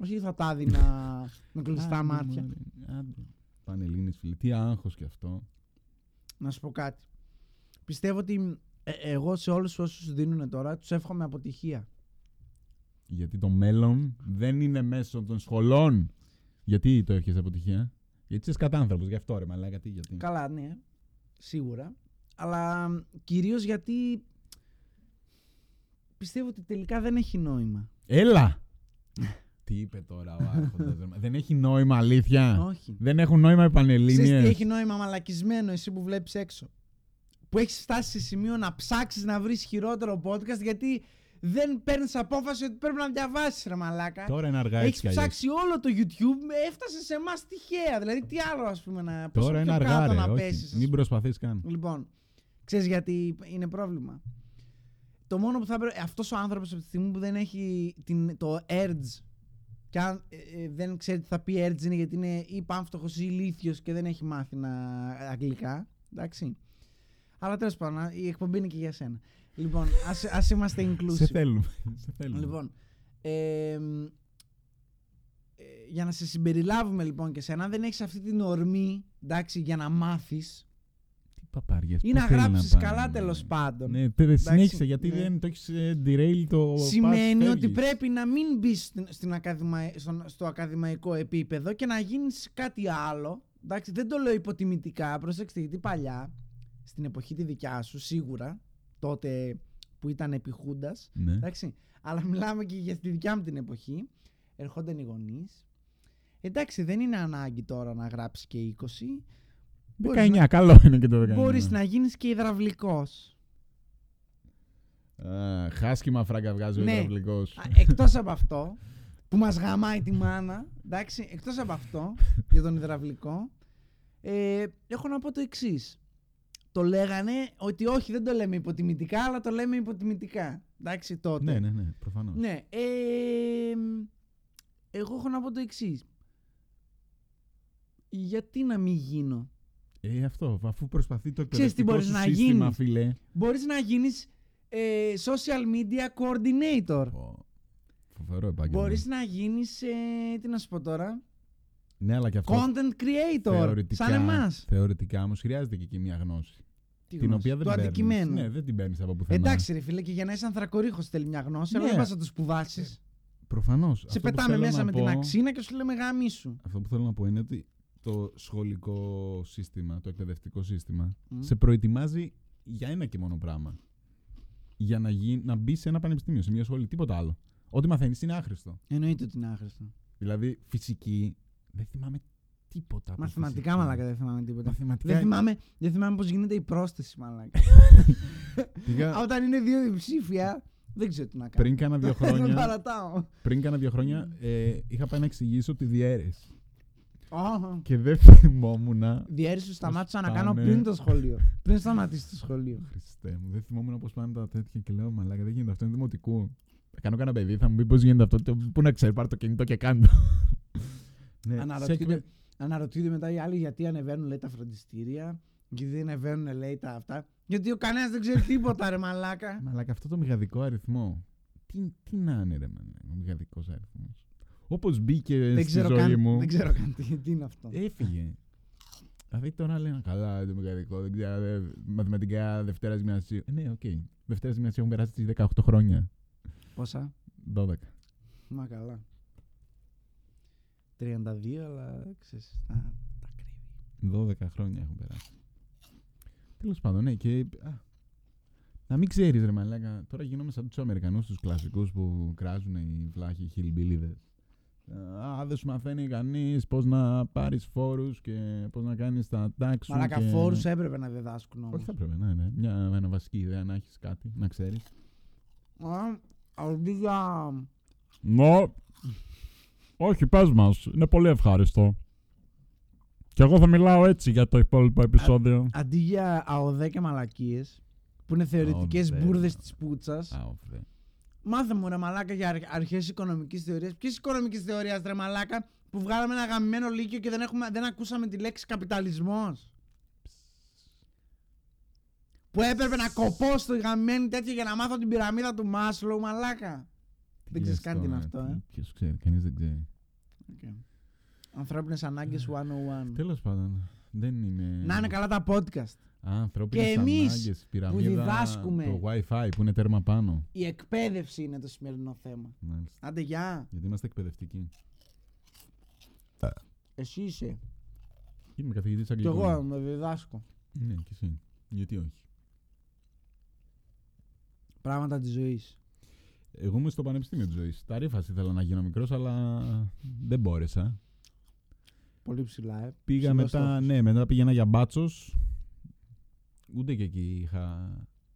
Όχι θα τα έδινα με κλειστά μάτια. Πανελλήνιες φίλοι, τι άγχος κι αυτό. Να σου πω κάτι. Πιστεύω ότι εγώ σε όλους όσους δίνουν τώρα τους εύχομαι αποτυχία. Γιατί το μέλλον δεν είναι μέσω των σχολών. Γιατί το έχεις αποτυχία? Γιατί είσαι κατάνθρωπος, γι' αυτό ρε μαλάκα, γιατί. Καλά, ναι, σίγουρα. Αλλά κυρίως γιατί πιστεύω ότι τελικά δεν έχει νόημα. Έλα! Τι είπε τώρα ο άρχοντας? Δεν έχει νόημα, αλήθεια. Όχι. Δεν έχουν νόημα οι πανελλήνιες. Ξέρεις τι έχει νόημα, μαλακισμένο, εσύ που βλέπεις έξω. Που έχεις φτάσει σε σημείο να ψάξεις να βρεις χειρότερο podcast γιατί δεν παίρνεις απόφαση ότι πρέπει να διαβάσεις, ρε μαλάκα. Τώρα είναι αργά, έτσι. Έχεις ψάξει όλο το YouTube, έφτασε σε εμάς τυχαία. Δηλαδή, τι άλλο, ας πούμε, να πεις. Τώρα είναι αργά, ρε, να πέσεις. Μην προσπαθείς καν. Λοιπόν, ξέρεις γιατί είναι πρόβλημα. Το μόνο που θα πρέπει. Αυτός ο άνθρωπος από τη στιγμή που δεν έχει το urge. Και αν δεν ξέρει τι θα πει urge, είναι γιατί είναι ή πάμφτωχος ή ηλίθιος και δεν έχει μάθει αγγλικά. Εντάξει. Αλλά τέλος πάντων, η εκπομπή είναι και για σένα. Λοιπόν, ας είμαστε inclusive. Σε θέλουμε. Λοιπόν, για να σε συμπεριλάβουμε λοιπόν και σένα, δεν έχεις αυτή την ορμή, εντάξει, για να μάθεις. Τι παπάριες. Ή να γράψεις καλά, τέλος πάντων. Ναι, συνέχισε, γιατί δεν το έχεις derail το. Σημαίνει ότι πρέπει να μην μπεις στο ακαδημαϊκό επίπεδο και να γίνεις κάτι άλλο. Εντάξει, δεν το λέω υποτιμητικά, προσέξτε, γιατί παλιά, στην εποχή τη δικιά σου, σίγουρα, τότε που ήταν επί Χούντας, ναι, εντάξει, αλλά μιλάμε και για τη δικιά μου την εποχή, ερχόνταν οι γονείς. Εντάξει, δεν είναι ανάγκη τώρα να γράψεις και 20. 19, καλό είναι και το 19. Μπορείς να γίνεις και υδραυλικός. Χάσκημα φράγκα βγάζει ο υδραυλικός. Εκτός από αυτό, που μας γαμάει τη μάνα, εντάξει, εκτός από αυτό, για τον υδραυλικό, έχω να πω το εξής. Το λέγανε ότι όχι, δεν το λέμε υποτιμητικά, αλλά το λέμε υποτιμητικά. Εντάξει, τότε. Ναι, προφανώς. Ναι. Εγώ έχω να πω το εξής. Γιατί να μην γίνω? Αυτό, αφού προσπαθεί το εκπαιδευτικό σου σύστημα, φίλε. Μπορείς να γίνεις social media coordinator. Φοβερό επάγγελμα. Μπορείς να γίνεις, τι να σου πω τώρα... Ναι, αλλά και αυτό. Content creator, σαν εμάς. Θεωρητικά όμως χρειάζεται και εκεί μια γνώση. Την οποία δεν παίρνεις. Ναι, δεν την παίρνεις από πουθενά. Εντάξει, ρε φίλε, και για να είσαι ανθρακορίχος θέλει μια γνώση, αλλά δεν πας να το σπουδάσεις. Προφανώς. Σε πετάμε μέσα με την αξίνα και σου λέμε γαμίσου. Αυτό που θέλω να πω είναι ότι το σχολικό σύστημα, το εκπαιδευτικό σύστημα, σε προετοιμάζει για ένα και μόνο πράγμα. Για να μπει σε ένα πανεπιστήμιο, σε μια σχολή, τίποτα άλλο. Ό,τι μαθαίνεις είναι άχρηστο. Εννοείται ότι είναι άχρηστο. Δηλαδή φυσική. Δεν θυμάμαι τίποτα. Μαθηματικά, μαλάκα, δεν θυμάμαι τίποτα. Δεν θυμάμαι πώς γίνεται η πρόσθεση, μαλάκα. Όταν είναι δύο διψήφια, δεν ξέρω τι να κάνω. Πριν κάνα 2 χρόνια, είχα πάει να εξηγήσω τη διαίρεση. Και δεν θυμόμουν. Διαίρεση σταμάτησα να κάνω πριν το σχολείο. Πριν σταματήσει το σχολείο. Χριστέ μου, δεν θυμόμουν πώς πάνε τα τέτοια και λέω, μαλάκα, δεν γίνεται αυτό, είναι δημοτικού. Θα κάνω κανένα παιδί, θα μου πει πώς γίνεται αυτό. Πού να ξέρει, πάρε το κινητό και κάνω. Ναι, αναρωτιούνται μετά οι άλλοι γιατί ανεβαίνουν, λέει, τα φροντιστήρια, γιατί δεν ανεβαίνουν, λέει, τα αυτά. Γιατί ο κανένας δεν ξέρει τίποτα, ρε μαλάκα. Μαλάκα, αυτό το μηγαδικό αριθμό. Τι να είναι, ρε μαλάκα, ο μηγαδικός αριθμός. Όπως μπήκε στη ζωή μου. Δεν ξέρω καν τι είναι αυτό. Έφυγε. Δηλαδή τώρα λένε καλά το μηγαδικό, δεν ξέρω, μαθηματικά Δευτέρα Γυμνασίου. Ναι, οκ. Δευτέρα Γυμνασίου έχουν περάσει τις 18 χρόνια. Πόσα? 12. Μα καλά. 32, αλλά ξέρεις, τα κρύβει. 12 χρόνια έχουν περάσει. Τέλος πάντων, ναι, και. Να μην ξέρεις, ρε μαλάκα, τώρα γινόμαστε σαν τους Αμερικανούς, τους κλασικούς που κράζουν οι βλάχοι χιλμπίλιδες. Δεν σου μαθαίνει κανείς πώς να πάρεις φόρους και πώς να κάνεις τα τάξη σου. Μαλάκα, φόρους έπρεπε να διδάσκουν όμως. Όχι, θα έπρεπε, ναι. Μια βασική ιδέα να έχεις κάτι, να ξέρεις. Αντί για. Ναι. Όχι, πες μας. Είναι πολύ ευχάριστο. Και εγώ θα μιλάω έτσι για το υπόλοιπο επεισόδιο. Αντί για αοδέ και μαλακίες, που είναι θεωρητικές μπουρδες της πούτσας, μάθε μου, ρε μαλάκα, για αρχές οικονομικής θεωρίας. Ποιες οικονομικής θεωρίας, ρε μαλάκα, που βγάλαμε ένα γαμμένο λύκειο και δεν ακούσαμε τη λέξη καπιταλισμός. Που έπρεπε να κοπώ στο γαμμένο τέτοιο για να μάθω την πυραμίδα του Μάσλοου, μαλάκα. Δεν ξέρεις καν τι είναι αυτό. Ποιος ξέρει, κανείς δεν ξέρει. Okay. Ανθρώπινες ανάγκες 101. Τέλος πάντων. Δεν είναι... Να είναι καλά τα podcast. Ανθρώπινες ανάγκες, πυραμίδα, το Wi-Fi που είναι τέρμα πάνω. Η εκπαίδευση είναι το σημερινό θέμα. Μάλιστα. Άντε γεια. Γιατί είμαστε εκπαιδευτικοί. Εσύ είσαι. Είμαι καθηγητής αγγλικού. Και εγώ με διδάσκω. Ναι, και εσύ. Γιατί όχι. Πράγματα της ζωής. Εγώ είμαι στο πανεπιστήμιο της ζωής. Τα ρήφα ήθελα να γίνω μικρός, αλλά δεν μπόρεσα. Πολύ ψηλά, Πήγα μετά, ναι, μετά πήγαινα για μπάτσος. Ούτε και εκεί είχα...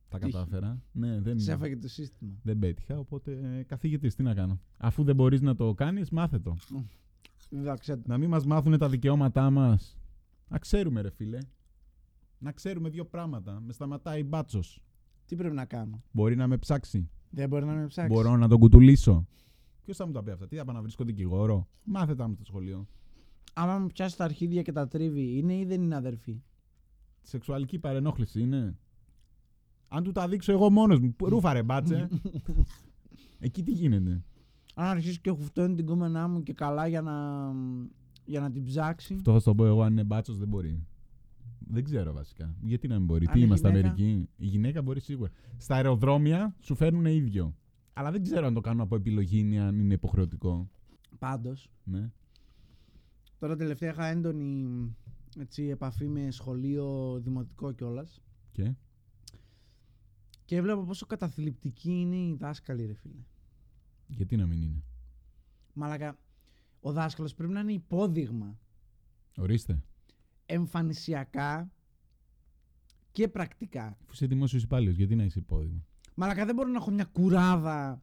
Τα κατάφερα. Ναι, δεν... Σε έφαγε το σύστημα. Δεν πέτυχα, οπότε καθηγητής, τι να κάνω. Αφού δεν μπορείς να το κάνεις, μάθε το. Να μην μας μάθουν τα δικαιώματά μας. Να ξέρουμε, ρε φίλε. Να ξέρουμε δύο πράγματα. Με σταματάει μπάτσος. Τι πρέπει να κάνω. Μπορεί να με ψάξει. Δεν μπορεί να με ψάξει. Μπορώ να τον κουτουλήσω. Ποιος θα μου τα πει αυτά. Τι θα πάω να βρίσκω δικηγόρο. Μάθε τα μου στο σχολείο. Άμα μου πιάσει τα αρχίδια και τα τρίβει, είναι ή δεν είναι αδερφή. Σεξουαλική παρενόχληση είναι. Αν του τα δείξω εγώ μόνος μου. Ρούφα ρε μπάτσε. Εκεί τι γίνεται. Αν αρχίσει και χουφτώνει την κόμενά μου και καλά για να την ψάξει. Αυτό θα σου το πω εγώ. Αν είναι μπάτσος δεν μπορεί. Δεν ξέρω βασικά. Γιατί να μην μπορεί. Αν τι είμαστε Αμερική. Η γυναίκα μπορεί σίγουρα. Στα αεροδρόμια σου φέρνουν ίδιο. Αλλά δεν ξέρω αν το κάνουν από επιλογή ή αν είναι υποχρεωτικό. Πάντως. Ναι. Τώρα τελευταία είχα έντονη επαφή με σχολείο δημοτικό κιόλας. Και έβλεπα πόσο καταθλιπτική είναι η δάσκαλη, ρε φίλε. Γιατί να μην είναι. Μαλάκα, ο δάσκαλος πρέπει να είναι υπόδειγμα. Ορίστε. Εμφανισιακά και πρακτικά. Αφού είσαι δημόσιος υπάλληλος, γιατί να είσαι υπόδειγμα. Μαλάκα, δεν μπορώ να έχω μια κουράδα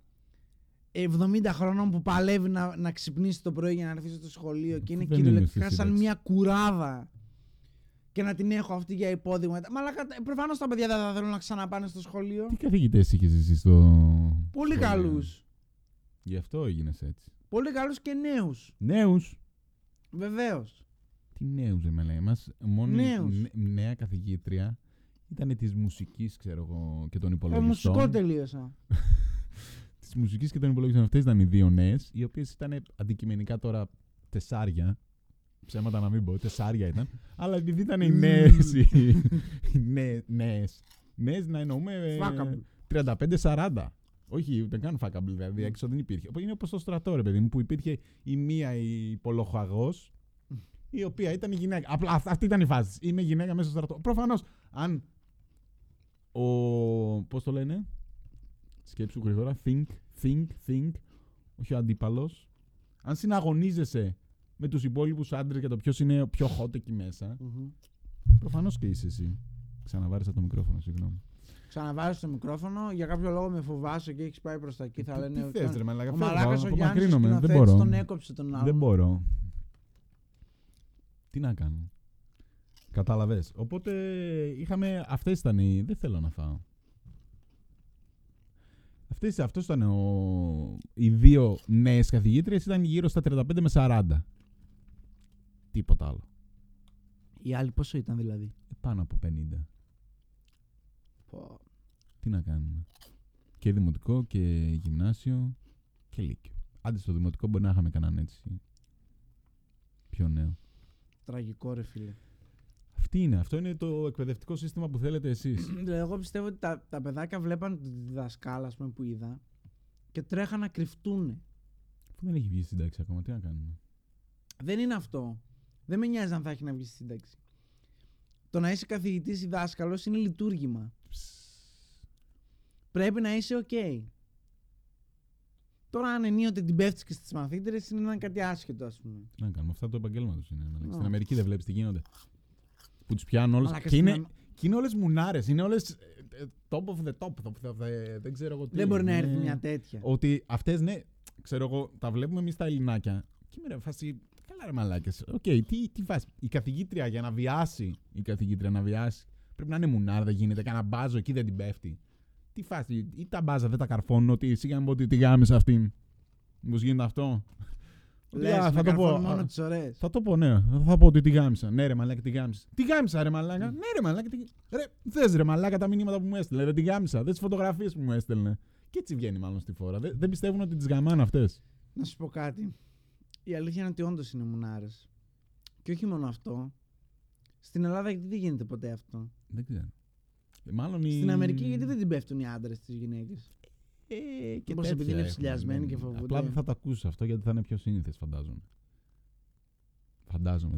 70 χρονών που παλεύει να ξυπνήσει το πρωί για να έρθει στο σχολείο και είναι κυριολεκτικά σαν μια κουράδα και να την έχω αυτή για υπόδειγμα. Μαλάκα, προφανώς τα παιδιά δεν θα θέλουν να ξαναπάνε στο σχολείο. Τι καθηγητές είχες εσύ στο πολύ σχολείο. Καλούς. Γι' αυτό έγινες έτσι. Πολύ καλούς και νέους. Νέους. Βεβαίως. Τι νέους δεν με λέει. Μας μόνο νέα καθηγήτρια ήταν της μουσικής, ξέρω εγώ, και των υπολογιστών. Μουσικό τελείωσα. Τη μουσική και των υπολογιστών. Αυτές ήταν οι δύο νέες, οι οποίες ήταν αντικειμενικά τώρα τεσσάρια. Ψέματα να μην πω, τεσσάρια ήταν. Αλλά επειδή ήταν οι νέες. Νέες να εννοούμε. 35-40. Όχι, ούτε καν φάκαμπλ, δηλαδή έξω δεν υπήρχε. Είναι όπως το στρατό, ρε παιδί μου, που υπήρχε η μία η υπολοχαγός, η οποία ήταν η γυναίκα. Απλά αυτή ήταν η φάση. Είμαι γυναίκα μέσα στο στρατό. Προφανώς, αν. Πώς το λένε. Σκέψου γρήγορα, think. Όχι ο αντίπαλος. Αν συναγωνίζεσαι με τους υπόλοιπους άντρες για το ποιος είναι πιο hot εκεί μέσα, προφανώς και είσαι εσύ. Ξαναβάρισα το μικρόφωνο, συγγνώμη. Ξαναβάζεις το μικρόφωνο, για κάποιο λόγο με φοβάσαι και έχεις πάει προς τα εκεί. Θα λένε ότι. Ο μαλάκας ο Γιάννης σκηνοθέτης τον έκοψε τον άλλον. Δεν μπορώ. Τι να κάνω. Κατάλαβες. Οπότε είχαμε. Αυτές ήταν οι. Δεν θέλω να φάω. Αυτός ήταν οι δύο νέες καθηγήτριες, ήταν γύρω στα 35 με 40. Τίποτα άλλο. Οι άλλοι πόσο ήταν δηλαδή. Πάνω από 50. Πω. Τι να κάνουμε. Και δημοτικό και γυμνάσιο και λύκειο. Άντε στο δημοτικό μπορεί να είχαμε κανέναν έτσι. Πιο νέο. Τραγικό ρε φίλε. Αυτό είναι το εκπαιδευτικό σύστημα που θέλετε εσείς. Εγώ πιστεύω ότι τα παιδάκια βλέπαν τη διδασκάλα ας πούμε, που είδα και τρέχαν να κρυφτούν. Πού δεν έχει βγει στη σύνταξη ακόμα, τι να κάνουμε. Δεν είναι αυτό. Δεν με νοιάζει αν θα έχει να βγει στη σύνταξη. Το να είσαι καθηγητής ή δάσκαλος είναι λειτουργήμα. Πρέπει να είσαι ok. Τώρα, αν ενίοτε την πέφτεις και στις μαθήτρες, είναι κάτι άσχετο, ας πούμε. Τι να κάνουμε, αυτά του επαγγέλματος είναι. Στην Αμερική δεν βλέπεις τι γίνονται. Που τους πιάνουν όλες και είναι όλες μουνάρες, είναι όλες top of the top, δεν ξέρω εγώ τι. Δεν μπορεί να έρθει μια τέτοια. Ότι αυτές, ναι, ξέρω εγώ, τα βλέπουμε εμείς τα ελληνάκια. Και με φάση, καλά ρε μαλάκες, οκ, τι φάση. Η καθηγήτρια για να βιάσει, πρέπει να είναι μουνάρα, δεν γίνεται, κάνα μπάζο εκεί δεν την πέφτει. Τι φάση, ή τα μπάζα δεν τα καρφώνουν, ότι εσύ για να πω ότι τη γάμισε αυτήν. Μήπως γίνεται αυτό. Λες, θα το πω μόνο τις ωραίες. Θα το πω, ναι. Θα πω ότι τη γάμισα. Ναι, ρε μαλάκα, τη γάμισα. Τη γάμισα, ρε μαλάκα. Ναι, ρε μαλάκα. Θες, ρε μαλάκα, τα μηνύματα που μου έστελνε. Δεν τη γάμισα. Δες τις φωτογραφίες που μου έστελνε. Και έτσι βγαίνει μάλλον στη φόρα. Δεν πιστεύουν ότι τις γαμάνε αυτές. Να σου πω κάτι. Η αλήθεια είναι ότι όντως είναι μουνάρες. Και όχι μόνο αυτό. Στην Ελλάδα γιατί δεν γίνεται ποτέ αυτό. Δεν ξέρω. Μάλλον στην Αμερική γιατί δεν την πέφτουν οι άντρες τις γυναίκες. Όπως επειδή είναι ψηλιασμένοι και φοβούνται. Απλά δεν θα το ακούσεις αυτό γιατί θα είναι πιο σύνηθες, φαντάζομαι.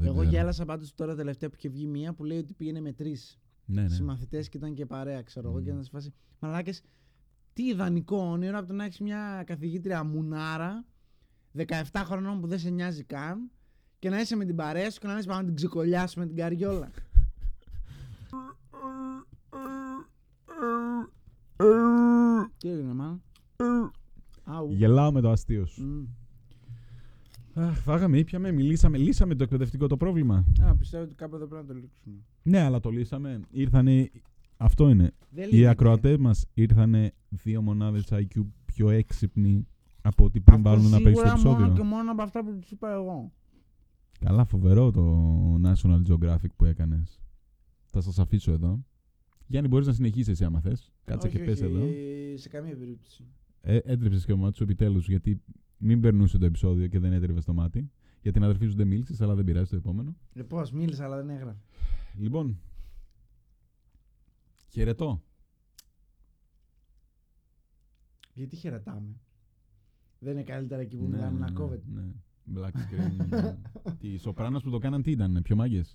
Εγώ γέλασα πάντως τώρα τελευταία που είχε βγει μία που λέει ότι πήγαινε με τρεις συμμαθητές και ήταν και παρέα, ξέρω εγώ. Και ήταν σε φάση. Μαλάκες, τι ιδανικό όνειρο από το να έχεις μια καθηγήτρια μουνάρα 17 χρονών που δεν σε νοιάζει καν και να είσαι με την παρέα σου και να λες πάμε να την ξεκολλιάσουμε την καριόλα. Τι έγινε, μάλλον. Γελάω με το αστείο σου. Φάγαμε, ήπιαμε, μιλήσαμε. Λύσαμε το εκπαιδευτικό το πρόβλημα. Πιστεύω ότι κάπου εδώ πρέπει να το λύξουμε. Ναι, αλλά το λύσαμε. Ήρθανε. Αυτό είναι. Οι ακροατές μας ήρθανε 2 μονάδες IQ πιο έξυπνοι από ό,τι πριν βάλουν να παίξουν το επεισόδιο. Μόνο και μόνο από αυτά που τους είπα εγώ. Καλά, φοβερό το National Geographic που έκανες. Θα σας αφήσω εδώ. Γιάννη, μπορείς να συνεχίσεις εσύ άμα θες. Κάτσε και πες εδώ. Σε καμία περίπτωση. Έτρεψες και ο μάτι σου επιτέλους, γιατί μην περνούσε το επεισόδιο και δεν έτρεβες το μάτι. Για την αδερφή σου δεν μίλησες, αλλά δεν πειράζει, το επόμενο. Λοιπόν, μίλησα, αλλά δεν έγραφε. Λοιπόν. Χαιρετώ. Γιατί χαιρετάμε. Δεν είναι καλύτερα εκεί που μιλάμε να κόβεται. Ναι. Black screen. Οι Σοπράνος που το κάναν τι ήταν, πιο μάγκες.